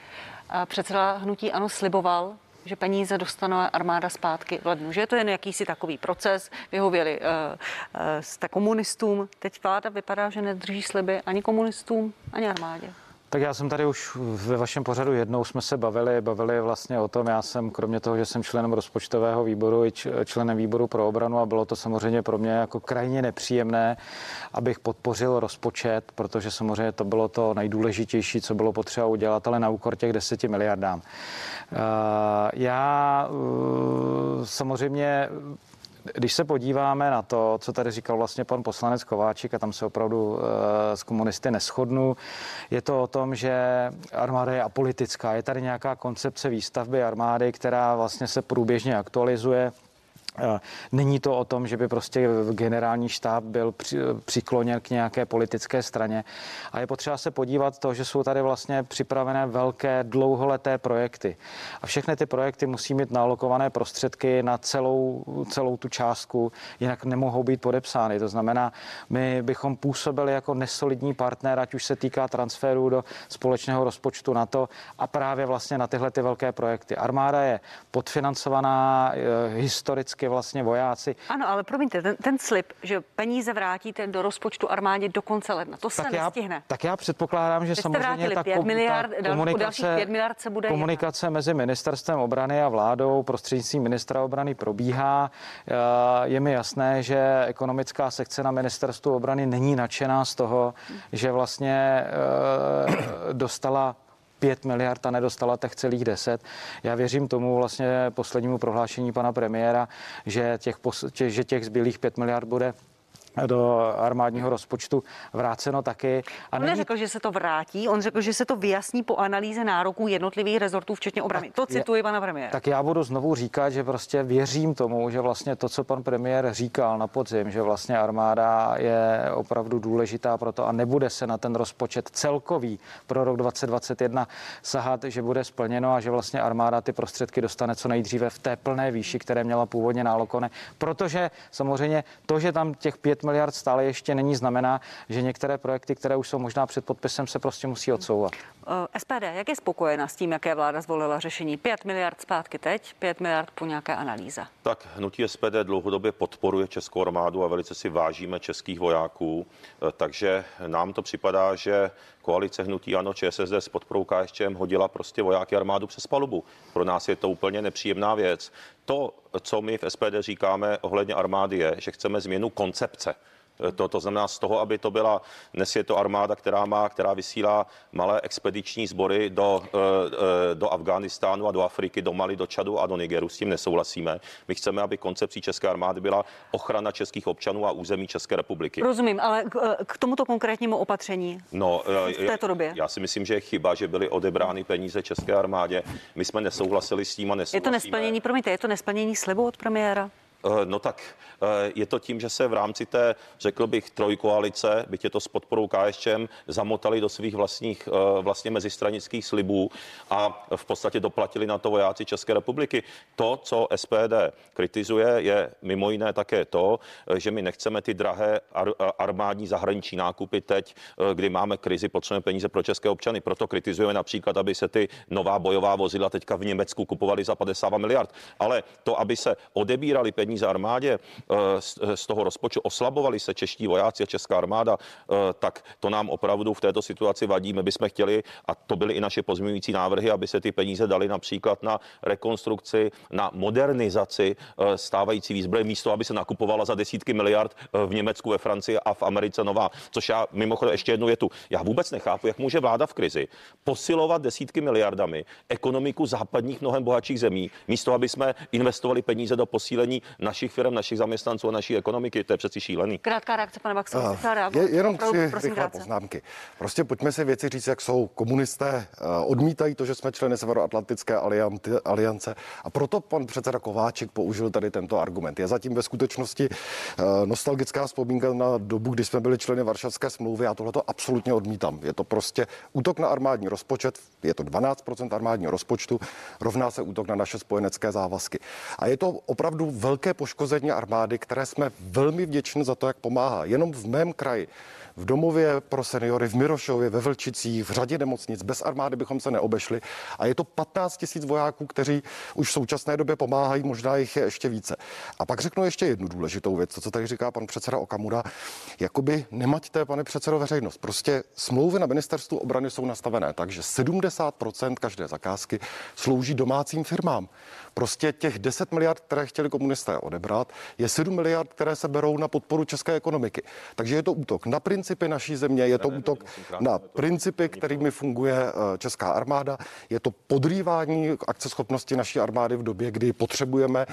předseda hnutí ANO, sliboval, že peníze dostane armáda zpátky v lednu, že je to jen jakýsi takový proces, vyhověli uh, uh, jste komunistům, teď vláda vypadá, že nedrží sliby ani komunistům, ani armádě. Tak já jsem tady už ve vašem pořadu jednou jsme se bavili, bavili vlastně o tom, já jsem kromě toho, že jsem členem rozpočtového výboru i členem výboru pro obranu a bylo to samozřejmě pro mě jako krajně nepříjemné, abych podpořil rozpočet, protože samozřejmě to bylo to nejdůležitější, co bylo potřeba udělat, ale na úkor těch deseti miliardám. Já samozřejmě... Když se podíváme na to, co tady říkal vlastně pan poslanec Kováčik, a tam se opravdu e, s komunisty neshodnu, je to o tom, že armáda je apolitická. Je tady nějaká koncepce výstavby armády, která vlastně se průběžně aktualizuje. Není to o tom, že by prostě generální štáb byl přikloněn k nějaké politické straně. A je potřeba se podívat to, že jsou tady vlastně připravené velké dlouholeté projekty. A všechny ty projekty musí mít nalokované prostředky na celou, celou tu částku, jinak nemohou být podepsány. To znamená, my bychom působili jako nesolidní partner, ať už se týká transferu do společného rozpočtu NATO a právě vlastně na tyhle ty velké projekty. Armáda je podfinancovaná historicky vlastně vojáci. Ano, ale promiňte, ten, ten slib, že peníze vrátíte do rozpočtu armádě do konce ledna, to se tak nestihne. Já, tak já předpokládám, že samozřejmě ta, pět miliard, ta komunikace, pět miliard se bude komunikace mezi ministerstvem obrany a vládou prostřednictvím ministra obrany probíhá. Je mi jasné, že ekonomická sekce na ministerstvu obrany není nadšená z toho, že vlastně dostala pět miliard a nedostala těch celých deset. Já věřím tomu vlastně poslednímu prohlášení pana premiéra, že těch, že těch zbylých pět miliard bude do armádního rozpočtu vráceno taky. A on není... neřekl, že se to vrátí, on řekl, že se to vyjasní po analýze nároků jednotlivých rezortů, včetně obrany. Tak to cituji je... pana premiéra. Tak já budu znovu říkat, že prostě věřím tomu, že vlastně to, co pan premiér říkal na podzim, že vlastně armáda je opravdu důležitá pro to a nebude se na ten rozpočet celkový pro rok dvacet dvacet jedna sahat, že bude splněno a že vlastně armáda ty prostředky dostane co nejdříve v té plné výši, které měla původně nálokované. Protože samozřejmě to, že tam těch pět miliard stále ještě není, znamená, že některé projekty, které už jsou možná před podpisem, se prostě musí odsouvat. S P D, jak je spokojená s tím, jaké vláda zvolila řešení? Pět miliard zpátky teď, pět miliard po nějaké analýze. Tak hnutí S P D dlouhodobě podporuje českou armádu a velice si vážíme českých vojáků, takže nám to připadá, že koalice hnutí ANO, Č S S D s podporou K S Č M hodila prostě vojáky armádu přes palubu. Pro nás je to úplně nepříjemná věc. To, co my v S P D říkáme ohledně armády, je, že chceme změnu koncepce. To, to znamená z toho, aby to byla, dnes je to armáda, která má, která vysílá malé expediční sbory do, do Afghánistánu a do Afriky, do Mali, do Čadu a do Nigeru. S tím nesouhlasíme. My chceme, aby koncepcí české armády byla ochrana českých občanů a území České republiky. Rozumím, ale k tomuto konkrétnímu opatření no, v této době. Já si myslím, že je chyba, že byly odebrány peníze české armádě. My jsme nesouhlasili s tím a nesouhlasíme. Je to nesplnění, promiňte, je to nesplnění slibu od premiéra? No tak je to tím, že se v rámci té, řekl bych, trojkoalice, byť je to s podporou K S Č M, zamotali do svých vlastních vlastně mezistranických slibů a v podstatě doplatili na to vojáci České republiky. To, co S P D kritizuje, je mimo jiné také to, že my nechceme ty drahé armádní zahraniční nákupy teď, kdy máme krizi, potřebujeme peníze pro české občany. Proto kritizujeme například, aby se ty nová bojová vozidla teďka v Německu kupovaly za padesát miliard. Ale to, aby se odebírali peníze za armádě, z toho rozpočtu oslabovali se čeští vojáci a česká armáda, tak to nám opravdu v této situaci vadí. My bychom chtěli, a to byly i naše pozměňující návrhy, aby se ty peníze daly například na rekonstrukci, na modernizaci stávající výzbroje, místo aby se nakupovala za desítky miliard v Německu, ve Francii a v Americe nová. Což já mimochodem ještě jednu větu. Já vůbec nechápu, jak může vláda v krizi posilovat desítky miliardami ekonomiku západních mnohem bohatších zemí, místo aby jsme investovali peníze do posílení našich firm, našich zaměstnanců a naší ekonomiky. To je přeci šílený. Krátká reakce, pane Baxo. Je, jenom tři rychlé poznámky. Prostě pojďme si věci říct, jak jsou. Komunisté odmítají to, že jsme členy Severoatlantické aliance. A proto pan předseda Kováčik použil tady tento argument. Je zatím ve skutečnosti nostalgická vzpomínka na dobu, kdy jsme byli členy Varšavské smlouvy. Já tohle to absolutně odmítám. Je to prostě útok na armádní rozpočet, je to dvanáct procent armádního rozpočtu, rovná se útok na naše spojenecké závazky. A je to opravdu velké poškození armády, které jsme velmi vděční za to, jak pomáhá. Jenom v mém kraji, v domově pro seniory, v Mirošově, ve Vlčicích, v řadě nemocnic, bez armády bychom se neobešli. A je to patnáct tisíc vojáků, kteří už v současné době pomáhají, možná jich je ještě více. A pak řeknu ještě jednu důležitou věc, to, co tady říká pan předseda Okamura, jakoby nemaťte, pane předsedo, veřejnost. Prostě smlouvy na ministerstvu obrany jsou nastavené, takže sedmdesát procent každé zakázky slouží domácím firmám. Prostě těch deset miliard, které chtěli komunisté odebrat, je sedm miliard, které se berou na podporu české ekonomiky. Takže je to útok na principy naší země, je to útok na principy, kterými funguje česká armáda, je to podrývání akceschopnosti naší armády v době, kdy potřebujeme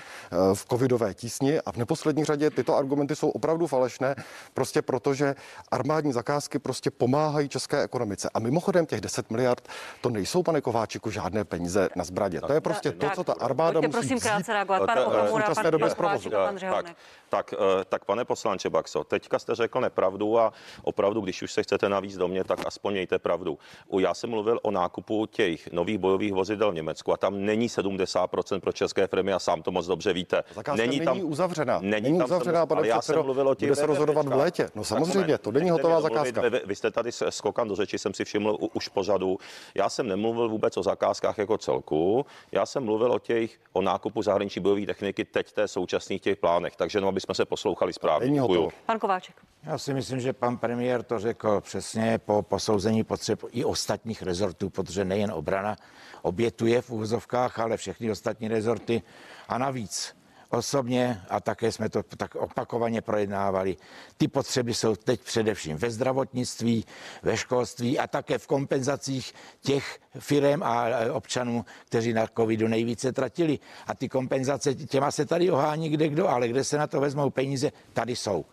v covidové tísni, a v neposlední řadě tyto argumenty jsou opravdu falešné, prostě protože armádní zakázky prostě pomáhají české ekonomice. A mimochodem těch deset miliard, to nejsou, pane Kováčiku, žádné peníze na zbraně. To je prostě to, co ta armáda Pojďte, prosím, krátce reagovat. Pan Okamura, pan, pan, pan, Kováčik, pan Řehounek. Tak, tak, tak, pane poslanče Baxo, teďka jste řekl nepravdu a opravdu, když už se chcete navíc do mě, tak aspoň mějte pravdu. Já jsem mluvil o nákupu těch nových bojových vozidel v Německu a tam není sedmdesát procent pro české firmy a sám to moc dobře víte. Zakázka není tam, není uzavřená. Není, není tam uzavřená, pane předsedo, bude se rozhodovat v létě. No samozřejmě, to není hotová zakázka. Vy jste tady skokan do řeči, jsem si všiml už pořadu. Já jsem nemluvil vůbec o zakázkách jako celku. Já jsem mluvil o těch o nákupu zahraniční bojové techniky teď té současných těch plánech. Takže no, aby jsme se poslouchali správně. Pan Kováček. Já si myslím, že pan premiér to řekl přesně po posouzení potřeb i ostatních rezortů, protože nejen obrana obětuje v úvozovkách, ale všechny ostatní rezorty. A navíc osobně, a také jsme to tak opakovaně projednávali, ty potřeby jsou teď především ve zdravotnictví, ve školství a také v kompenzacích těch firem a občanů, kteří na covidu nejvíce tratili. A ty kompenzace, těma se tady ohání kde kdo, ale kde se na to vezmou peníze, tady jsou.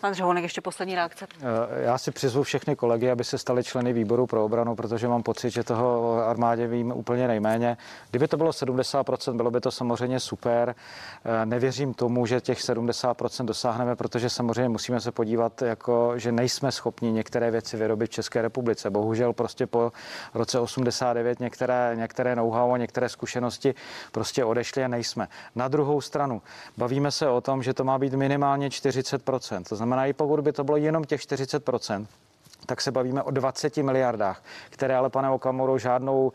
Pan Řehounek, ještě poslední reakce. Já si přizvu všechny kolegy, aby se stali členy výboru pro obranu, protože mám pocit, že toho armádě vím úplně nejméně. Kdyby to bylo sedmdesát procent, bylo by to samozřejmě super. Nevěřím tomu, že těch sedmdesát procent dosáhneme, protože samozřejmě musíme se podívat, jako, že nejsme schopni některé věci vyrobit v České republice. Bohužel prostě po roce osmdesát devět některé, některé know-how a některé zkušenosti prostě odešly a nejsme. Na druhou stranu bavíme se o tom, že to má být minimálně čtyřicet procent. To znamená, i pokud by to bylo jenom těch čtyřicet procent, tak se bavíme o dvaceti miliardách, které ale, pane Okamuro, žádnou,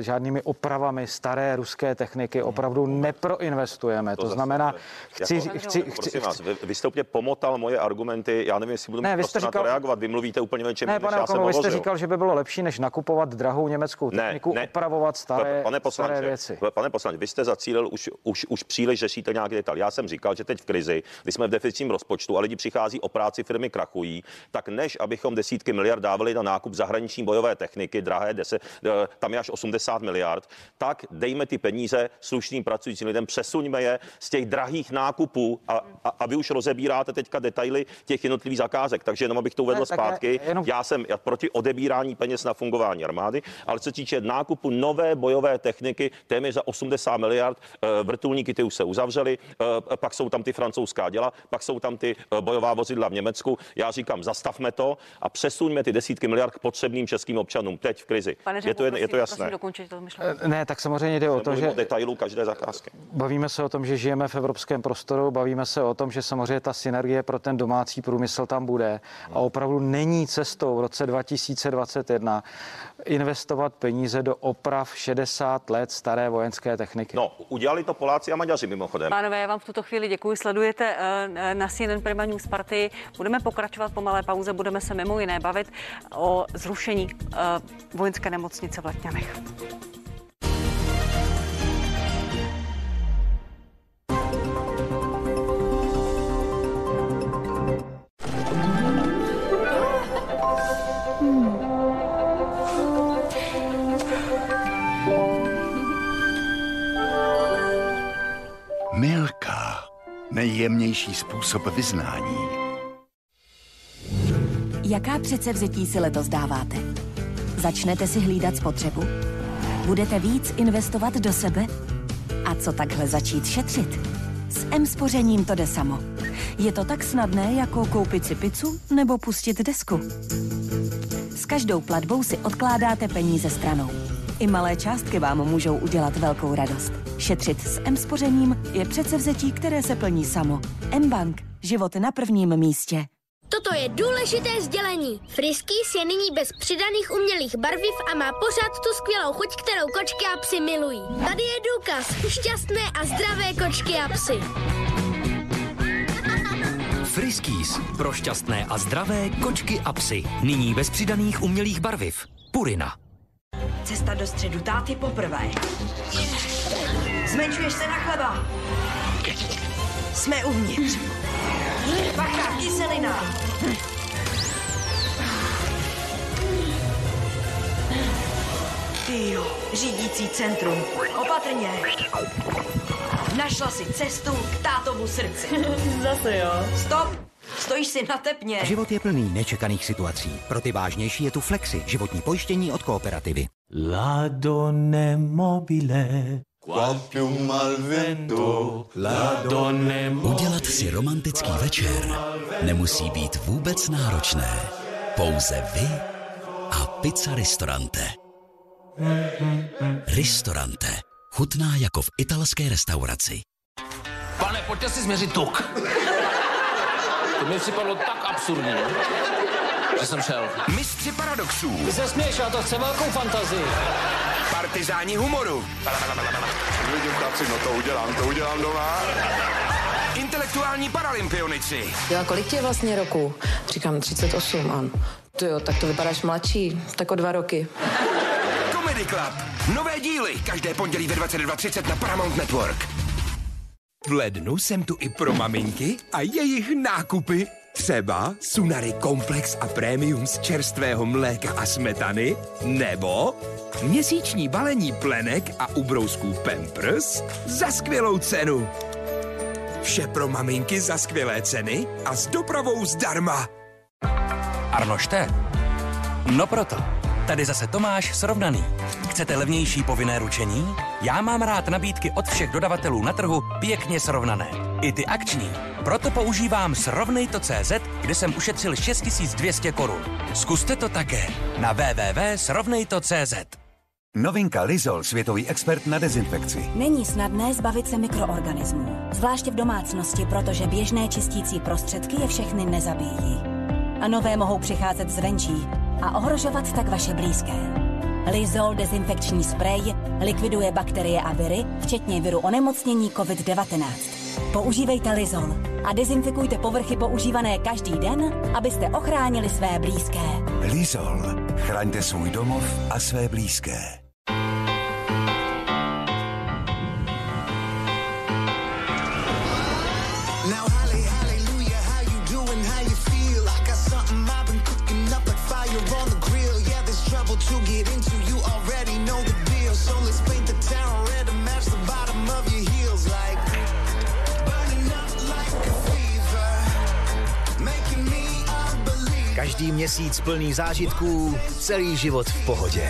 žádnými opravami staré ruské techniky opravdu neproinvestujeme. To, to znamená, chci... Jako, chci, chci, prosím chci, vás, vy, vy jste úplně pomotal moje argumenty, já nevím, jestli budu ne, prostě říkal, na to reagovat, vy mluvíte úplně něčem, ne, pane Okamuro, vy jste říkal, že by bylo lepší, než nakupovat drahou německou techniku, ne, ne, opravovat staré, pane poslanče, staré věci. Pane poslanče, vy jste zacílil, už, už, už příliš řešíte nějaký detail. Já jsem říkal, že teď v krizi, kdy jsme v deficitním rozpočtu a lidi přichází o práci, firmy krachují, tak než abychom desítky miliard dávali na nákup zahraniční bojové techniky, drahé deset, tam je až osmdesát miliard, tak dejme ty peníze slušným pracujícím lidem, přesuňme je z těch drahých nákupů a, a, a vy už rozebíráte teďka detaily těch jednotlivých zakázek, takže jenom abych to uvedl ne, zpátky, jenom... já jsem proti odebírání peněz na fungování armády, ale co týče nákupu nové bojové techniky, téměř za osmdesát miliard, vrtulníky ty už se uzavřely, pak jsou tam ty francouzská děla, pak jsou tam ty bojová vozidla v Německu, já říkám, zastavme to a přesuňme ty desítky miliard k potřebným českým občanům teď v krizi. Pane Řehounek, je to, je, prosím, je to jasné. To ne, tak samozřejmě jde o to, že detailu každé zakázky. Bavíme se o tom, že žijeme v evropském prostoru, bavíme se o tom, že samozřejmě ta synergie pro ten domácí průmysl tam bude a opravdu není cestou v roce dva tisíce dvacet jedna investovat peníze do oprav šedesát let staré vojenské techniky. No, udělali to Poláci a Maďaři mimochodem. Pánové, já vám v tuto chvíli děkuji, sledujete uh, na C N N Prima News Party. Budeme pokračovat po malé pauze, budeme se mimo jiné bavit o zrušení uh, vojenské nemocnice v Letňanech. Milka. nejjemnější způsob vyznání. Jaká předsevzetí si letos dáváte? Začnete si hlídat spotřebu? Budete víc investovat do sebe? A co takhle začít šetřit? S M-spořením to jde samo. Je to tak snadné, jako koupit si pizzu nebo pustit desku. S každou platbou si odkládáte peníze stranou. I malé částky vám můžou udělat velkou radost. Šetřit s M-spořením je předsevzetí, které se plní samo. M-Bank. Život na prvním místě. Toto je důležité sdělení. Friskies je nyní bez přidaných umělých barviv a má pořád tu skvělou chuť, kterou kočky a psy milují. Tady je důkaz. Šťastné a zdravé kočky a psy. Friskies pro šťastné a zdravé kočky a psy. Nyní bez přidaných umělých barviv. Purina. Cesta do středu táty poprvé. Zmenšuješ se na chleba. Jsme uvnitř. Bacha, kyselina. Tyjo, řídící centrum. Opatrně. Našla si cestu k tátovu srdci. Zase jo. Stop. Stojíš si na tepně. Život je plný nečekaných situací. Pro ty vážnější je tu Flexi, životní pojištění od Kooperativy. La donne mobile. Quantum al vento. La donne mobile. Udělat si romantický večer nemusí být vůbec náročné. Pouze vy a pizza Ristorante. Ristorante. Chutná jako v italské restauraci. Pane, pojďte si změřit tuk. To mi připadlo tak absurdní, že jsem šel. Mistři paradoxů. Ty se směješ, a to chce velkou fantazii. Partizáni humoru. Vidím, chlapci, no to udělám, to udělám doma. Intelektuální paralympionici. Jo, kolik ti je vlastně roku? Říkám třicet osm, an. To jo, tak to vypadáš mladší, tak o dva roky. Comedy Club. Nové díly. Každé pondělí ve dvacet dva třicet na Paramount Network. V lednu jsem tu i pro maminky a jejich nákupy. Třeba Sunary Komplex a Premium z čerstvého mléka a smetany, nebo měsíční balení plenek a ubrousků Pampers za skvělou cenu. Vše pro maminky za skvělé ceny a s dopravou zdarma. Arnošte? No proto. Tady zase Tomáš Srovnaný. Chcete levnější povinné ručení? Já mám rád nabídky od všech dodavatelů na trhu pěkně srovnané. I ty akční. Proto používám srovnejto tečka cé zet, kde jsem ušetřil šest tisíc dvě stě korun. Zkuste to také na w w w tečka srovnejto tečka cé zet. Novinka Lysol, světový expert na dezinfekci. Není snadné zbavit se mikroorganismů, zvláště v domácnosti, protože běžné čistící prostředky je všechny nezabíjí. A nové mohou přicházet zvenčí a ohrožovat tak vaše blízké. Lysol dezinfekční sprej likviduje bakterie a viry, včetně viru onemocnění covid devatenáct. Používejte Lysol a dezinfikujte povrchy používané každý den, abyste ochránili své blízké. Lysol. Chraňte svůj domov a své blízké. Každý měsíc plný zážitků, celý život v pohodě.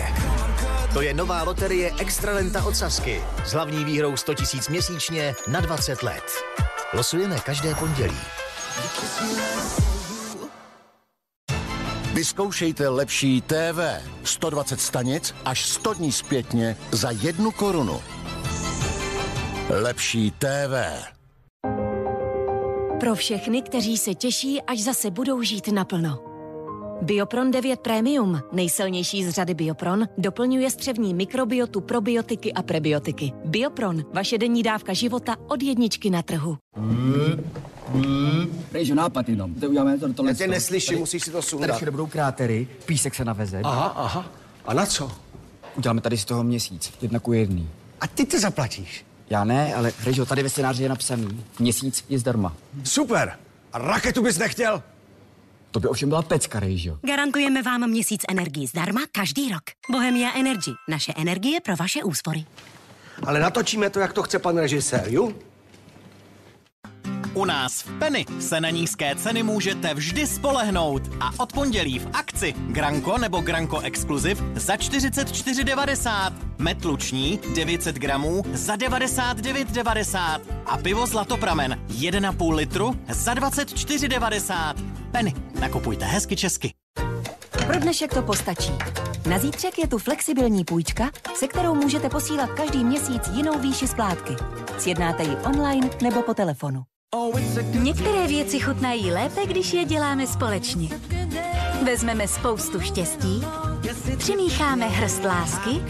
To je nová loterie Extralenta od Sazky s hlavní výhrou sto tisíc měsíčně na dvacet let. Losujeme každé pondělí. Vyzkoušejte lepší té vé. sto dvacet stanic až sto dní zpětně za jednu korunu. Lepší té vé. Pro všechny, kteří se těší, až zase budou žít naplno. Biopron devět Premium, nejsilnější z řady Biopron, doplňuje střevní mikrobiotu, probiotiky a prebiotiky. Biopron, vaše denní dávka života od jedničky na trhu. Rejžu, nápad jenom. Já tě neslyším, musíš si to sundat. Tady budou krátery, písek se naveze. Aha, aha. A na co? Uděláme tady z toho měsíc, jedna ku jedný. A ty to zaplatíš? Já ne, ale Rejžu, tady ve scénáři je napsaný. Měsíc je zdarma. Super! A raketu bys nechtěl? To by ovšem byla pecka, Rejžo. Garantujeme vám měsíc energii zdarma každý rok. Bohemia Energy. Naše energie pro vaše úspory. Ale natočíme to, jak to chce pan režisér, jo? U nás v Penny se na nízké ceny můžete vždy spolehnout. A od pondělí v akci Granko nebo Granko Exkluziv za čtyřicet čtyři devadesát, metluční devět set gramů za devadesát devět devadesát a pivo Zlatopramen jedna celá pět litru za dvacet čtyři devadesát. Penny, nakupujte hezky česky. Pro dnešek to postačí. Na zítřek je tu flexibilní půjčka, se kterou můžete posílat každý měsíc jinou výši splátky. Sjednáte ji online nebo po telefonu. Některé věci chutnají lépe, když je děláme společně. Vezmeme spoustu štěstí, přimícháme hrst lásky,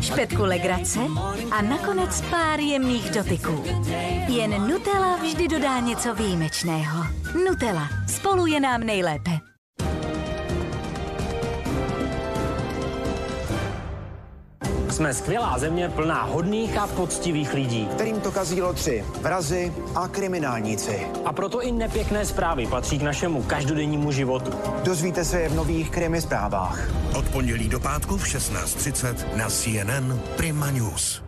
špetku legrace a nakonec pár jemných dotyků. Jen Nutella vždy dodá něco výjimečného. Nutella. Spolu je nám nejlépe. Jsme skvělá země plná hodných a poctivých lidí, kterým to kazilo tři, vrazi a kriminálníci. A proto i nepěkné zprávy patří k našemu každodennímu životu. Dozvíte se je v nových krimi zprávách. Od pondělí do pátku v šestnáct třicet na C N N Prima News.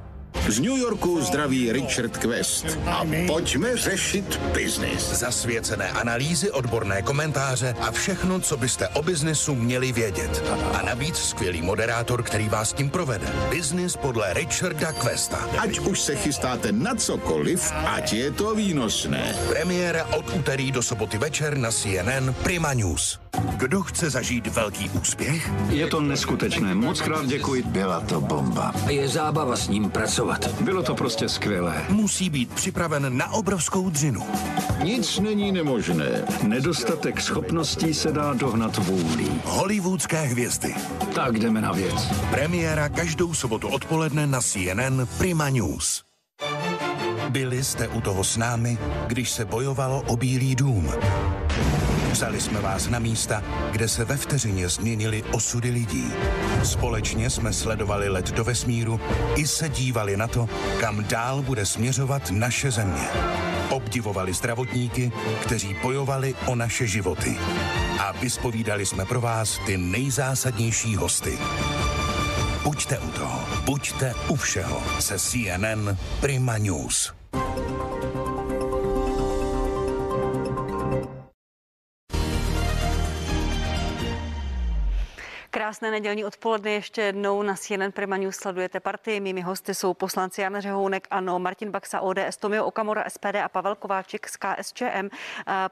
Z New Yorku zdraví Richard Quest a pojďme řešit biznis. Zasvěcené analýzy, odborné komentáře a všechno, co byste o biznisu měli vědět. A navíc skvělý moderátor, který vás tím provede. Biznis podle Richarda Questa. Ať už se chystáte na cokoliv, ať je to výnosné. Premiéra od úterý do soboty večer na C N N Prima News. Kdo chce zažít velký úspěch? Je to neskutečné. Moc krát děkuji. Byla to bomba. Je zábava s ním pracovat. Bylo to prostě skvělé. Musí být připraven na obrovskou dřinu. Nic není nemožné. Nedostatek schopností se dá dohnat vůlí. Hollywoodské hvězdy. Tak jdeme na věc. Premiéra každou sobotu odpoledne na C N N Prima News. Byli jste u toho s námi, když se bojovalo o Bílý dům. Vzali jsme vás na místa, kde se ve vteřině změnily osudy lidí. Společně jsme sledovali let do vesmíru i se dívali na to, kam dál bude směřovat naše země. Obdivovali zdravotníky, kteří bojovali o naše životy. A vyspovídali jsme pro vás ty nejzásadnější hosty. Buďte u toho, buďte u všeho se C N N Prima News. Krásné nedělní odpoledne ještě jednou na C N N Prima News sledujete partii. Mými hosty jsou poslanci Jana Řehounek, ANO, Martin Baxa, O D S, Tomio Okamura, S P D a Pavel Kováčik z K S Č M.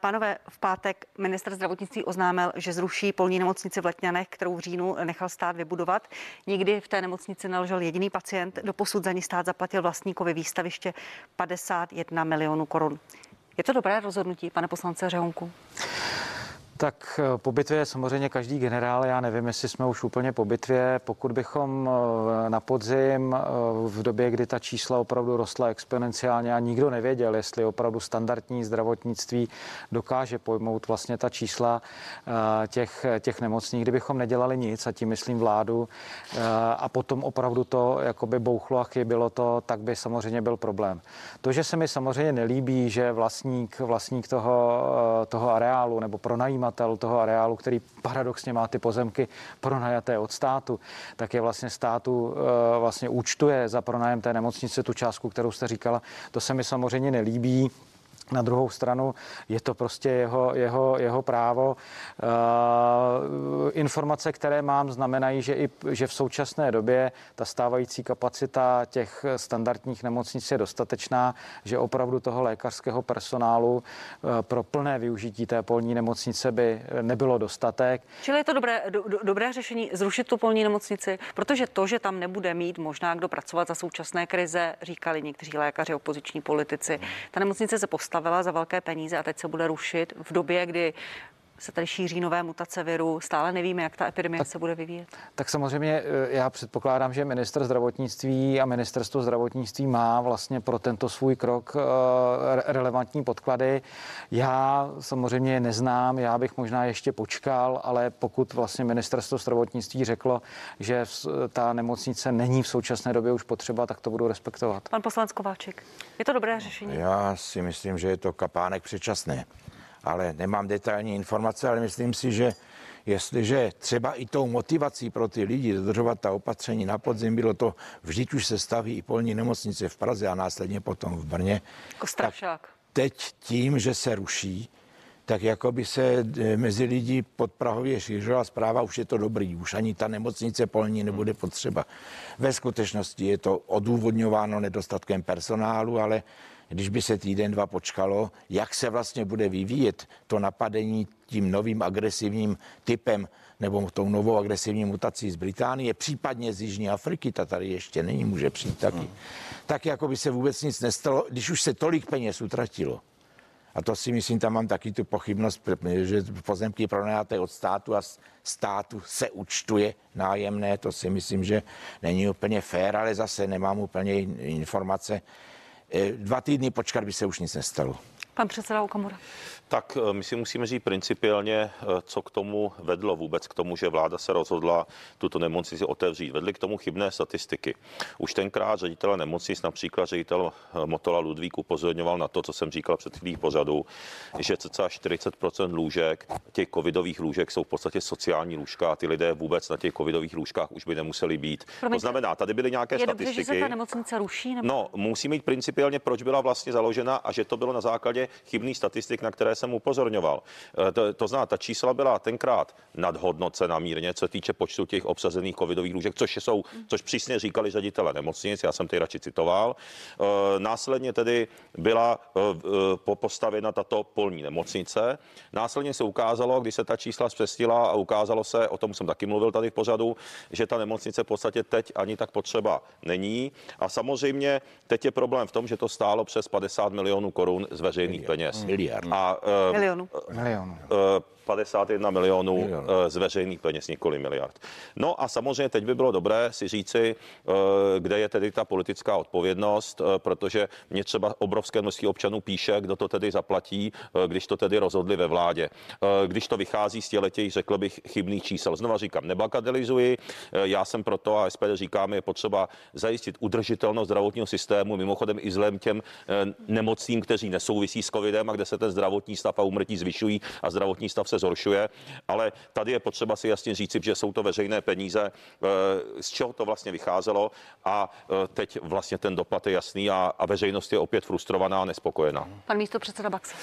Pánové, v pátek ministr zdravotnictví oznámil, že zruší polní nemocnici v Letňanech, kterou v říjnu nechal stát vybudovat. Nikdy v té nemocnici neležel jediný pacient. Doposud za ní stát zaplatil vlastníkovi výstaviště padesát jedna milionů korun. Je to dobré rozhodnutí, pane poslance Řehounku? Tak po bitvě je samozřejmě každý generál. Já nevím, jestli jsme už úplně po bitvě. Pokud bychom na podzim, v době, kdy ta čísla opravdu rostla exponenciálně a nikdo nevěděl, jestli opravdu standardní zdravotnictví dokáže pojmout vlastně ta čísla těch, těch nemocných, kdybychom nedělali nic, a tím myslím vládu, a potom opravdu to jakoby bouchlo a chybilo to, tak by samozřejmě byl problém. To, že se mi samozřejmě nelíbí, že vlastník, vlastník toho, toho areálu nebo pronajímatel toho areálu, který paradoxně má ty pozemky pronajaté od státu, tak je vlastně státu vlastně účtuje za pronájem té nemocnice tu částku, kterou jste říkala. To se mi samozřejmě nelíbí. Na druhou stranu je to prostě jeho, jeho, jeho právo. Uh, informace, které mám, znamenají, že, i, že v současné době ta stávající kapacita těch standardních nemocnic je dostatečná, že opravdu toho lékařského personálu uh, pro plné využití té polní nemocnice by nebylo dostatek. Čili je to dobré, do, dobré řešení zrušit tu polní nemocnici, protože to, že tam nebude mít možná kdo pracovat za současné krize, říkali někteří lékaři, opoziční politici. Ta nemocnice se postavila za velké peníze a teď se bude rušit v době, kdy se tady šíří nové mutace viru, stále nevíme, jak ta epidemie tak, se bude vyvíjet. Tak samozřejmě já předpokládám, že ministr zdravotnictví a ministerstvo zdravotnictví má vlastně pro tento svůj krok relevantní podklady. Já samozřejmě je neznám, já bych možná ještě počkal, ale pokud vlastně ministerstvo zdravotnictví řeklo, že ta nemocnice není v současné době už potřeba, tak to budu respektovat. Pan poslanec Kováček, je to dobré řešení? Já si myslím, že je to kapánek předčasné. Ale nemám detailní informace, ale myslím si, že jestliže třeba i tou motivací pro ty lidi dodržovat ta opatření na podzim bylo to, vždyť už se staví i polní nemocnice v Praze a následně potom v Brně. Kostršák. Teď tím, že se ruší, tak jako by se mezi lidi pod Prahově šířila zpráva, už je to dobrý, už ani ta nemocnice polní nebude potřeba. Ve skutečnosti je to odůvodňováno nedostatkem personálu, ale když by se týden, dva počkalo, jak se vlastně bude vyvíjet to napadení tím novým agresivním typem nebo tou novou agresivní mutací z Británie, případně z Jižní Afriky, ta tady ještě není, může přijít taky. Tak jako by se vůbec nic nestalo, když už se tolik peněz utratilo. A to si myslím, tam mám taky tu pochybnost, že pozemky pronajaté od státu a státu se účtuje nájemné, to si myslím, že není úplně fér, ale zase nemám úplně informace. Dva týdny počkat by se už nic nestalo. Pan předseda Okamura. Tak my si musíme říct principiálně, co k tomu vedlo vůbec k tomu, že vláda se rozhodla tuto nemocnici otevřít. Vedly k tomu chybné statistiky. Už tenkrát ředitel nemocnic, například ředitel Motola Ludvík, upozorňoval na to, co jsem říkal před chvílí pořadu, že cca čtyřicet procent lůžek, těch covidových lůžek, jsou v podstatě sociální lůžka a ty lidé vůbec na těch covidových lůžkách už by nemuseli být. Promiňte, to znamená, tady byly nějaké je statistiky. Dobře, že se ta nemocnice ruší, nebo... No, musí mít principiálně, proč byla vlastně založena a že to bylo na základě chybných statistik, na které jsem upozorňoval. To, to zná, ta čísla byla tenkrát nadhodnocena mírně, co se týče počtu těch obsazených covidových lůžek, což jsou, což přísně říkali ředitele nemocnic, já jsem teď radši citoval. E, následně tedy byla e, postavěna tato polní nemocnice. Následně se ukázalo, když se ta čísla zpřesnila a ukázalo se, o tom jsem taky mluvil tady v pořadu, že ta nemocnice v podstatě teď ani tak potřeba není. A samozřejmě teď je problém v tom, že to stálo přes padesát milionů korun z veřejných peněz. Miliard. A, e, Milionů. Milionů. padesát jedna milionů Milion. Z veřejných peněz, nikoli miliard. No a samozřejmě teď by bylo dobré si říci, kde je tedy ta politická odpovědnost, protože mě třeba obrovské množství občanů píše, kdo to tedy zaplatí, když to tedy rozhodli ve vládě. Když to vychází z těletějch, řekl bych, chybných čísel. Znova říkám, nebakadelizuji, já jsem proto a S P D říkáme, je potřeba zajistit udržitelnost zdravotního systému, mimochodem i zlem těm nemocným, kteří nesouvisí s covidem a kde se ten zdravotní stav a úmrtí zvyšují a zdravotní stav se zhoršuje, ale tady je potřeba si jasně říci, že jsou to veřejné peníze, z čeho to vlastně vycházelo a teď vlastně ten dopad je jasný a, a veřejnost je opět frustrovaná a nespokojená. Pan místopředseda Baxa.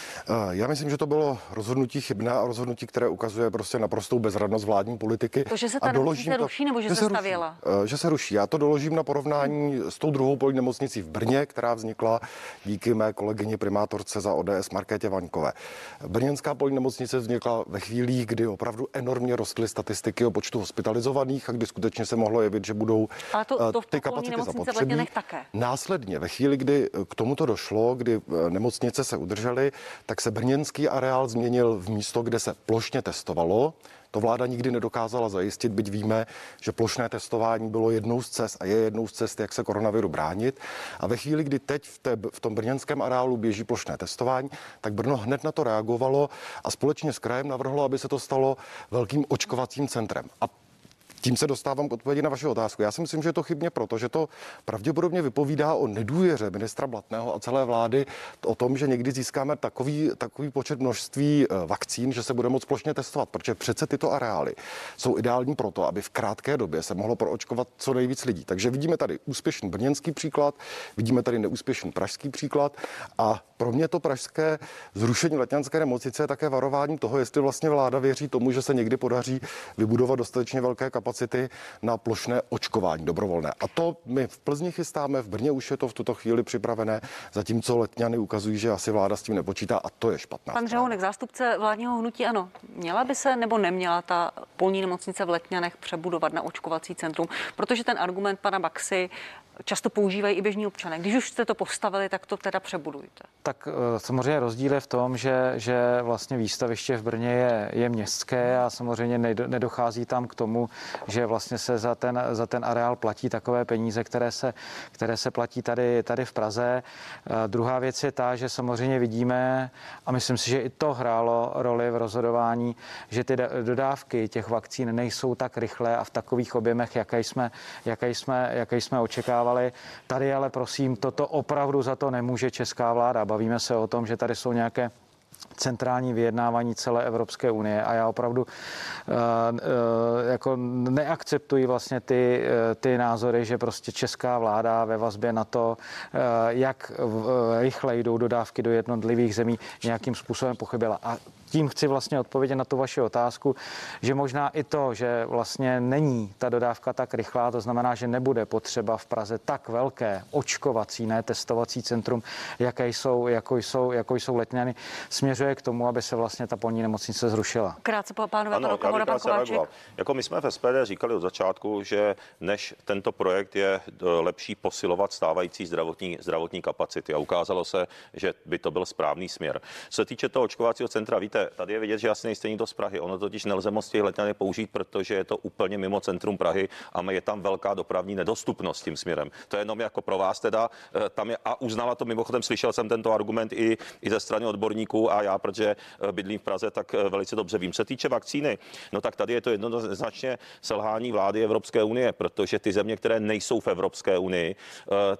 Já myslím, že to bylo rozhodnutí chybné a rozhodnutí, které ukazuje prostě naprostou bezradnost vládní politiky. To, že se ta nemocnice ruší, nebo že, že se stavěla? Ruší, že se ruší. Já to doložím na porovnání s tou druhou polní nemocnicí v Brně, která vznikla díky mé kolegyni primátorce za O D S Markétě Vaňkové. Brněnská polní nemocnice vznikla ve chvílích, kdy opravdu enormně rostly statistiky o počtu hospitalizovaných a kdy skutečně se mohlo jevit, že budou a to, to ty kapacity zapotřebí. Následně ve chvíli, kdy k tomuto došlo, kdy nemocnice se udržely, tak se brněnský areál změnil v místo, kde se plošně testovalo. To vláda nikdy nedokázala zajistit, byť víme, že plošné testování bylo jednou z cest a je jednou z cest, jak se koronaviru bránit. A ve chvíli, kdy teď v, té, v tom brněnském areálu běží plošné testování, tak Brno hned na to reagovalo a společně s krajem navrhlo, aby se to stalo velkým očkovacím centrem. A tím se dostávám k odpovědi na vaši otázku. Já si myslím, že je to chybně proto, že to pravděpodobně vypovídá o nedůvěře ministra Blatného a celé vlády o tom, že někdy získáme takový, takový počet množství vakcín, že se bude moc plošně testovat, protože přece tyto areály jsou ideální proto, aby v krátké době se mohlo proočkovat co nejvíc lidí. Takže vidíme tady úspěšný brněnský příklad, vidíme tady neúspěšný pražský příklad a pro mě to pražské zrušení letňanské nemocnice je také varování toho, jestli vlastně vláda věří tomu, že se někdy podaří vybudovat dostatečně velké kapacity na plošné očkování dobrovolné. A to my v Plzni chystáme, v Brně už je to v tuto chvíli připravené, zatímco letňany ukazují, že asi vláda s tím nepočítá a to je špatná. Pan Řehounek, zástupce vládního hnutí ANO, měla by se nebo neměla ta polní nemocnice v Letňanech přebudovat na očkovací centrum? Protože ten argument pana Baxy často používají i běžní občané. Když už jste to postavili, tak to teda přebudujte. Tak samozřejmě rozdíl je v tom, že, že vlastně výstaviště v Brně je, je městské a samozřejmě nedochází tam k tomu, že vlastně se za ten, za ten areál platí takové peníze, které se, které se platí tady, tady v Praze. A druhá věc je ta, že samozřejmě vidíme, a myslím si, že i to hrálo roli v rozhodování, že ty dodávky těch vakcín nejsou tak rychlé a v takových objemech, jaké jsme, jaké jsme, jaké jsme očekávali. Tady ale prosím, toto opravdu za to nemůže česká vláda. Bavíme se o tom, že tady jsou nějaké centrální vyjednávání celé Evropské unie a já opravdu uh, uh, jako neakceptuji vlastně ty, uh, ty názory, že prostě česká vláda ve vazbě na to, uh, jak uh, rychle jdou dodávky do jednotlivých zemí, nějakým způsobem pochybila. A tím chci vlastně odpovědět na tu vaši otázku, že možná i to, že vlastně není ta dodávka tak rychlá, to znamená, že nebude potřeba v Praze tak velké očkovací, ne testovací centrum, jaké jsou, jako jsou, jako jsou Letňany, směřuje k tomu, aby se vlastně ta polní nemocnice zrušila. Krátce po pánové, ano, pan Kováčik. Jako my jsme v S P D říkali od začátku, že než tento projekt je lepší posilovat stávající zdravotní, zdravotní kapacity a ukázalo se, že by to byl správný směr. Co se týče toho očkovacího centra, víte, tady je vidět, že asi nejste nikdo z Prahy. Ono totiž nelze moc těch Letňany použít, protože je to úplně mimo centrum Prahy a je tam velká dopravní nedostupnost tím směrem. To je jenom jako pro vás teda. Tam je, a uznala to mimochodem, slyšel jsem tento argument i, i ze strany odborníků a já, protože bydlím v Praze, tak velice dobře vím. Co se týče vakcíny, no tak tady je to jednoznačně selhání vlády Evropské unie, protože ty země, které nejsou v Evropské unii,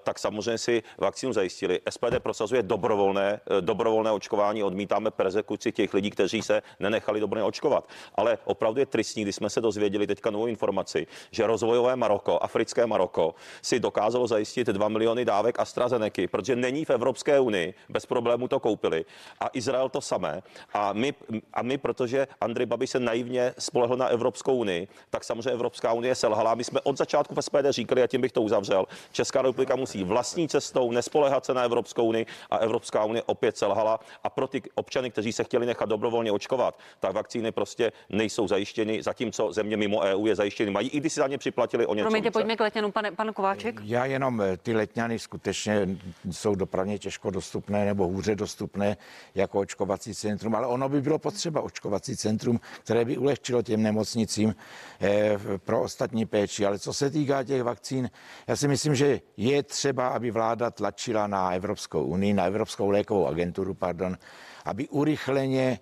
tak samozřejmě si vakcínu zajistili. S P D prosazuje dobrovolné, dobrovolné očkování, odmítáme persekuci těch lidí, kteří se nenechali dobře očkovat. Ale opravdu je tristní, když jsme se dozvěděli teďka novou informaci, že rozvojové Maroko, africké Maroko, si dokázalo zajistit dva miliony dávek AstraZeneca, protože není v Evropské unii, bez problému to koupili. A Izrael to samé. A my, a my protože Andrej Babiš se naivně spolehl na Evropskou unii, tak samozřejmě Evropská unie selhala. My jsme od začátku v S P D říkali, a tím bych to uzavřel. Česká republika musí vlastní cestou nespolehat se na Evropskou unii a Evropská unie opět selhala. A pro ty občany, kteří se chtěli nechat dobrovolně očkovat, tak vakcíny prostě nejsou zajištěny, zatímco země mimo E U je zajištěny mají, i když si za ně připlatili o něco. Promiňte, pojďme k Letňanům, pane, pan Kováčik. Já jenom, ty Letňany skutečně jsou dopravně těžko dostupné nebo hůře dostupné jako očkovací centrum, ale ono by bylo potřeba očkovací centrum, které by ulehčilo těm nemocnicím eh, pro ostatní péči. Ale co se týká těch vakcín, já si myslím, že je třeba, aby vláda tlačila na Evropskou unii, na Evropskou lékovou agenturu, pardon, aby urychleně,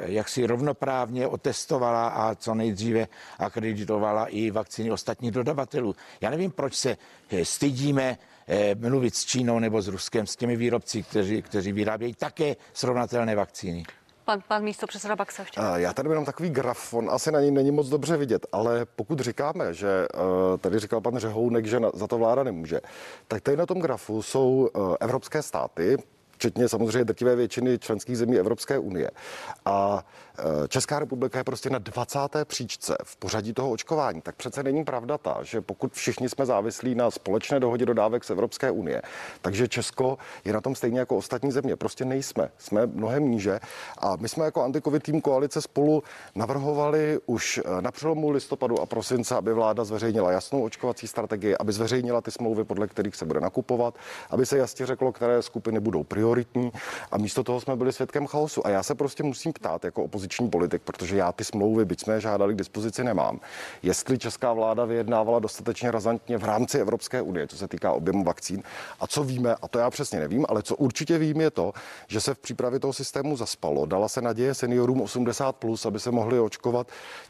jak si rovnoprávně otestovala a co nejdříve akreditovala i vakcíny ostatních dodavatelů. Já nevím, proč se stydíme mluvit s Čínou nebo s Ruskem, s těmi výrobci, kteří, kteří vyrábějí také srovnatelné vakcíny. Pan, pan místopředseda Baxa. Já tady mám takový graf, on asi na něj není moc dobře vidět, ale pokud říkáme, že tady říkal pan Řehounek, že na, za to vláda nemůže, tak tady na tom grafu jsou evropské státy, včetně samozřejmě drtivé většiny členských zemí Evropské unie. A Česká republika je prostě na dvacáté příčce v pořadí toho očkování. Tak přece není pravda ta, že pokud všichni jsme závislí na společné dohodě dodávek z Evropské unie, takže Česko je na tom stejně jako ostatní země. Prostě nejsme. Jsme mnohem níže. A my jsme jako anti-covid tým koalice Spolu navrhovali už na přelomu listopadu a prosince, aby vláda zveřejnila jasnou očkovací strategii, aby zveřejnila ty smlouvy, podle kterých se bude nakupovat, aby se jasně řeklo, které skupiny budou prioritní, a místo toho jsme byli svědkem chaosu. A já se prostě musím ptát jako opoziční politik, protože já ty smlouvy, byť jsme je žádali, k dispozici nemám, jestli česká vláda vyjednávala dostatečně razantně v rámci Evropské unie, co se týká objemu vakcín. A co víme, a to já přesně nevím, ale co určitě vím, je to, že se v přípravě toho systému zaspalo. Dala se naděje seniorům osmdesát plus, aby se mohli očkovat.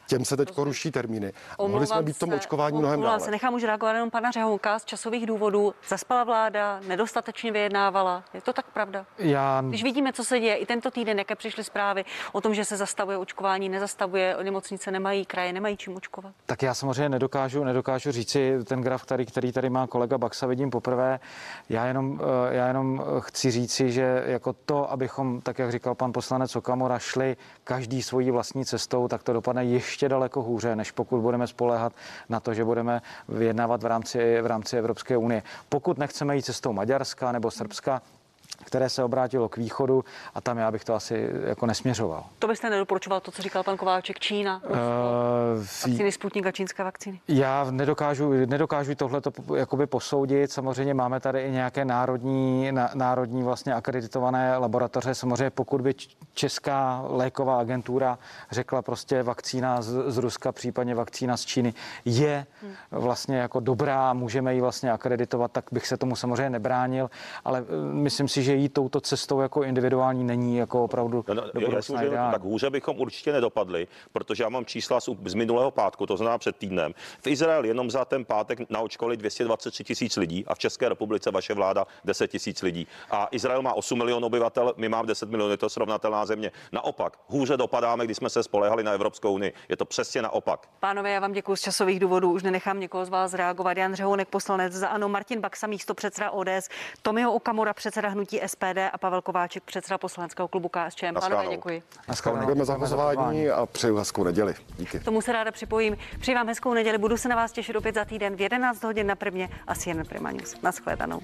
Těm se teď ruší termíny. Omlouvám mohli jsme být tomu očkování mnohem dále. Se nechám už reagovat jenom pana Řehounka z časových důvodů. Zaspala vláda, nedostatečně vyjednávala. Je to tak pravda? Já... Když vidíme, co se děje, i tento týden, jaké přišly zprávy o tom, že se zastavuje očkování, nezastavuje, nemocnice nemají, kraje nemají čím očkovat. Tak já samozřejmě nedokážu, nedokážu říci ten graf, který, který tady má kolega Baxa, vidím poprvé. Já jenom, já jenom chci říci, že jako to, abychom, tak jak říkal pan poslanec Okamura, šli každý svojí vlastní cestou, tak to dopadne ještě daleko hůře, než pokud budeme spoléhat na to, že budeme vyjednávat v rámci, v rámci Evropské unie. Pokud nechceme jít cestou Maďarska nebo Srbska, které se obrátilo k východu, a tam já bych to asi jako nesměřoval. To byste nedoporučoval, to, co říkal pan Kováček, Čína, uh, vakcíny Sputnik a čínské vakcíny? Já nedokážu, nedokážu tohleto jakoby posoudit. Samozřejmě máme tady i nějaké národní, národní vlastně akreditované laboratoře. Samozřejmě pokud by Česká léková agentura řekla prostě vakcína z, z Ruska, případně vakcína z Číny je hmm. vlastně jako dobrá, můžeme ji vlastně akreditovat, tak bych se tomu samozřejmě nebránil, ale myslím si, že jí touto cestou jako individuální není jako opravdu no, no, do já, tak hůře bychom určitě nedopadli, protože já mám čísla z, z minulého pátku, to znamená před týdnem. V Izraeli jenom za ten pátek naočkovali dvě stě dvacet tři tisíc lidí a v České republice vaše vláda deset tisíc lidí. A Izrael má osm milionů obyvatel, my máme deset milionů, je to srovnatelná země. Naopak, hůře dopadáme, když jsme se spolehali na Evropskou unii. Je to přesně naopak. Pánové, já vám děkuji, z časových důvodů už nenechám někoho z vás reagovat. Jan Řehounek, poslanec za ANO, Martin Baxa, místopředseda O D S, Tomio Okamura, předseda hnutí S P D a Pavel Kováčik, předseda poslaneckého klubu K SČ M. Pánové, děkuji. Děkujeme za pozvání a přeju hezkou neděli. Díky. Tomu se ráda připojím. Přeji vám hezkou neděli. Budu se na vás těšit opět za týden v jedenáct hodin na Primě a C N N Prima News. Naschledanou.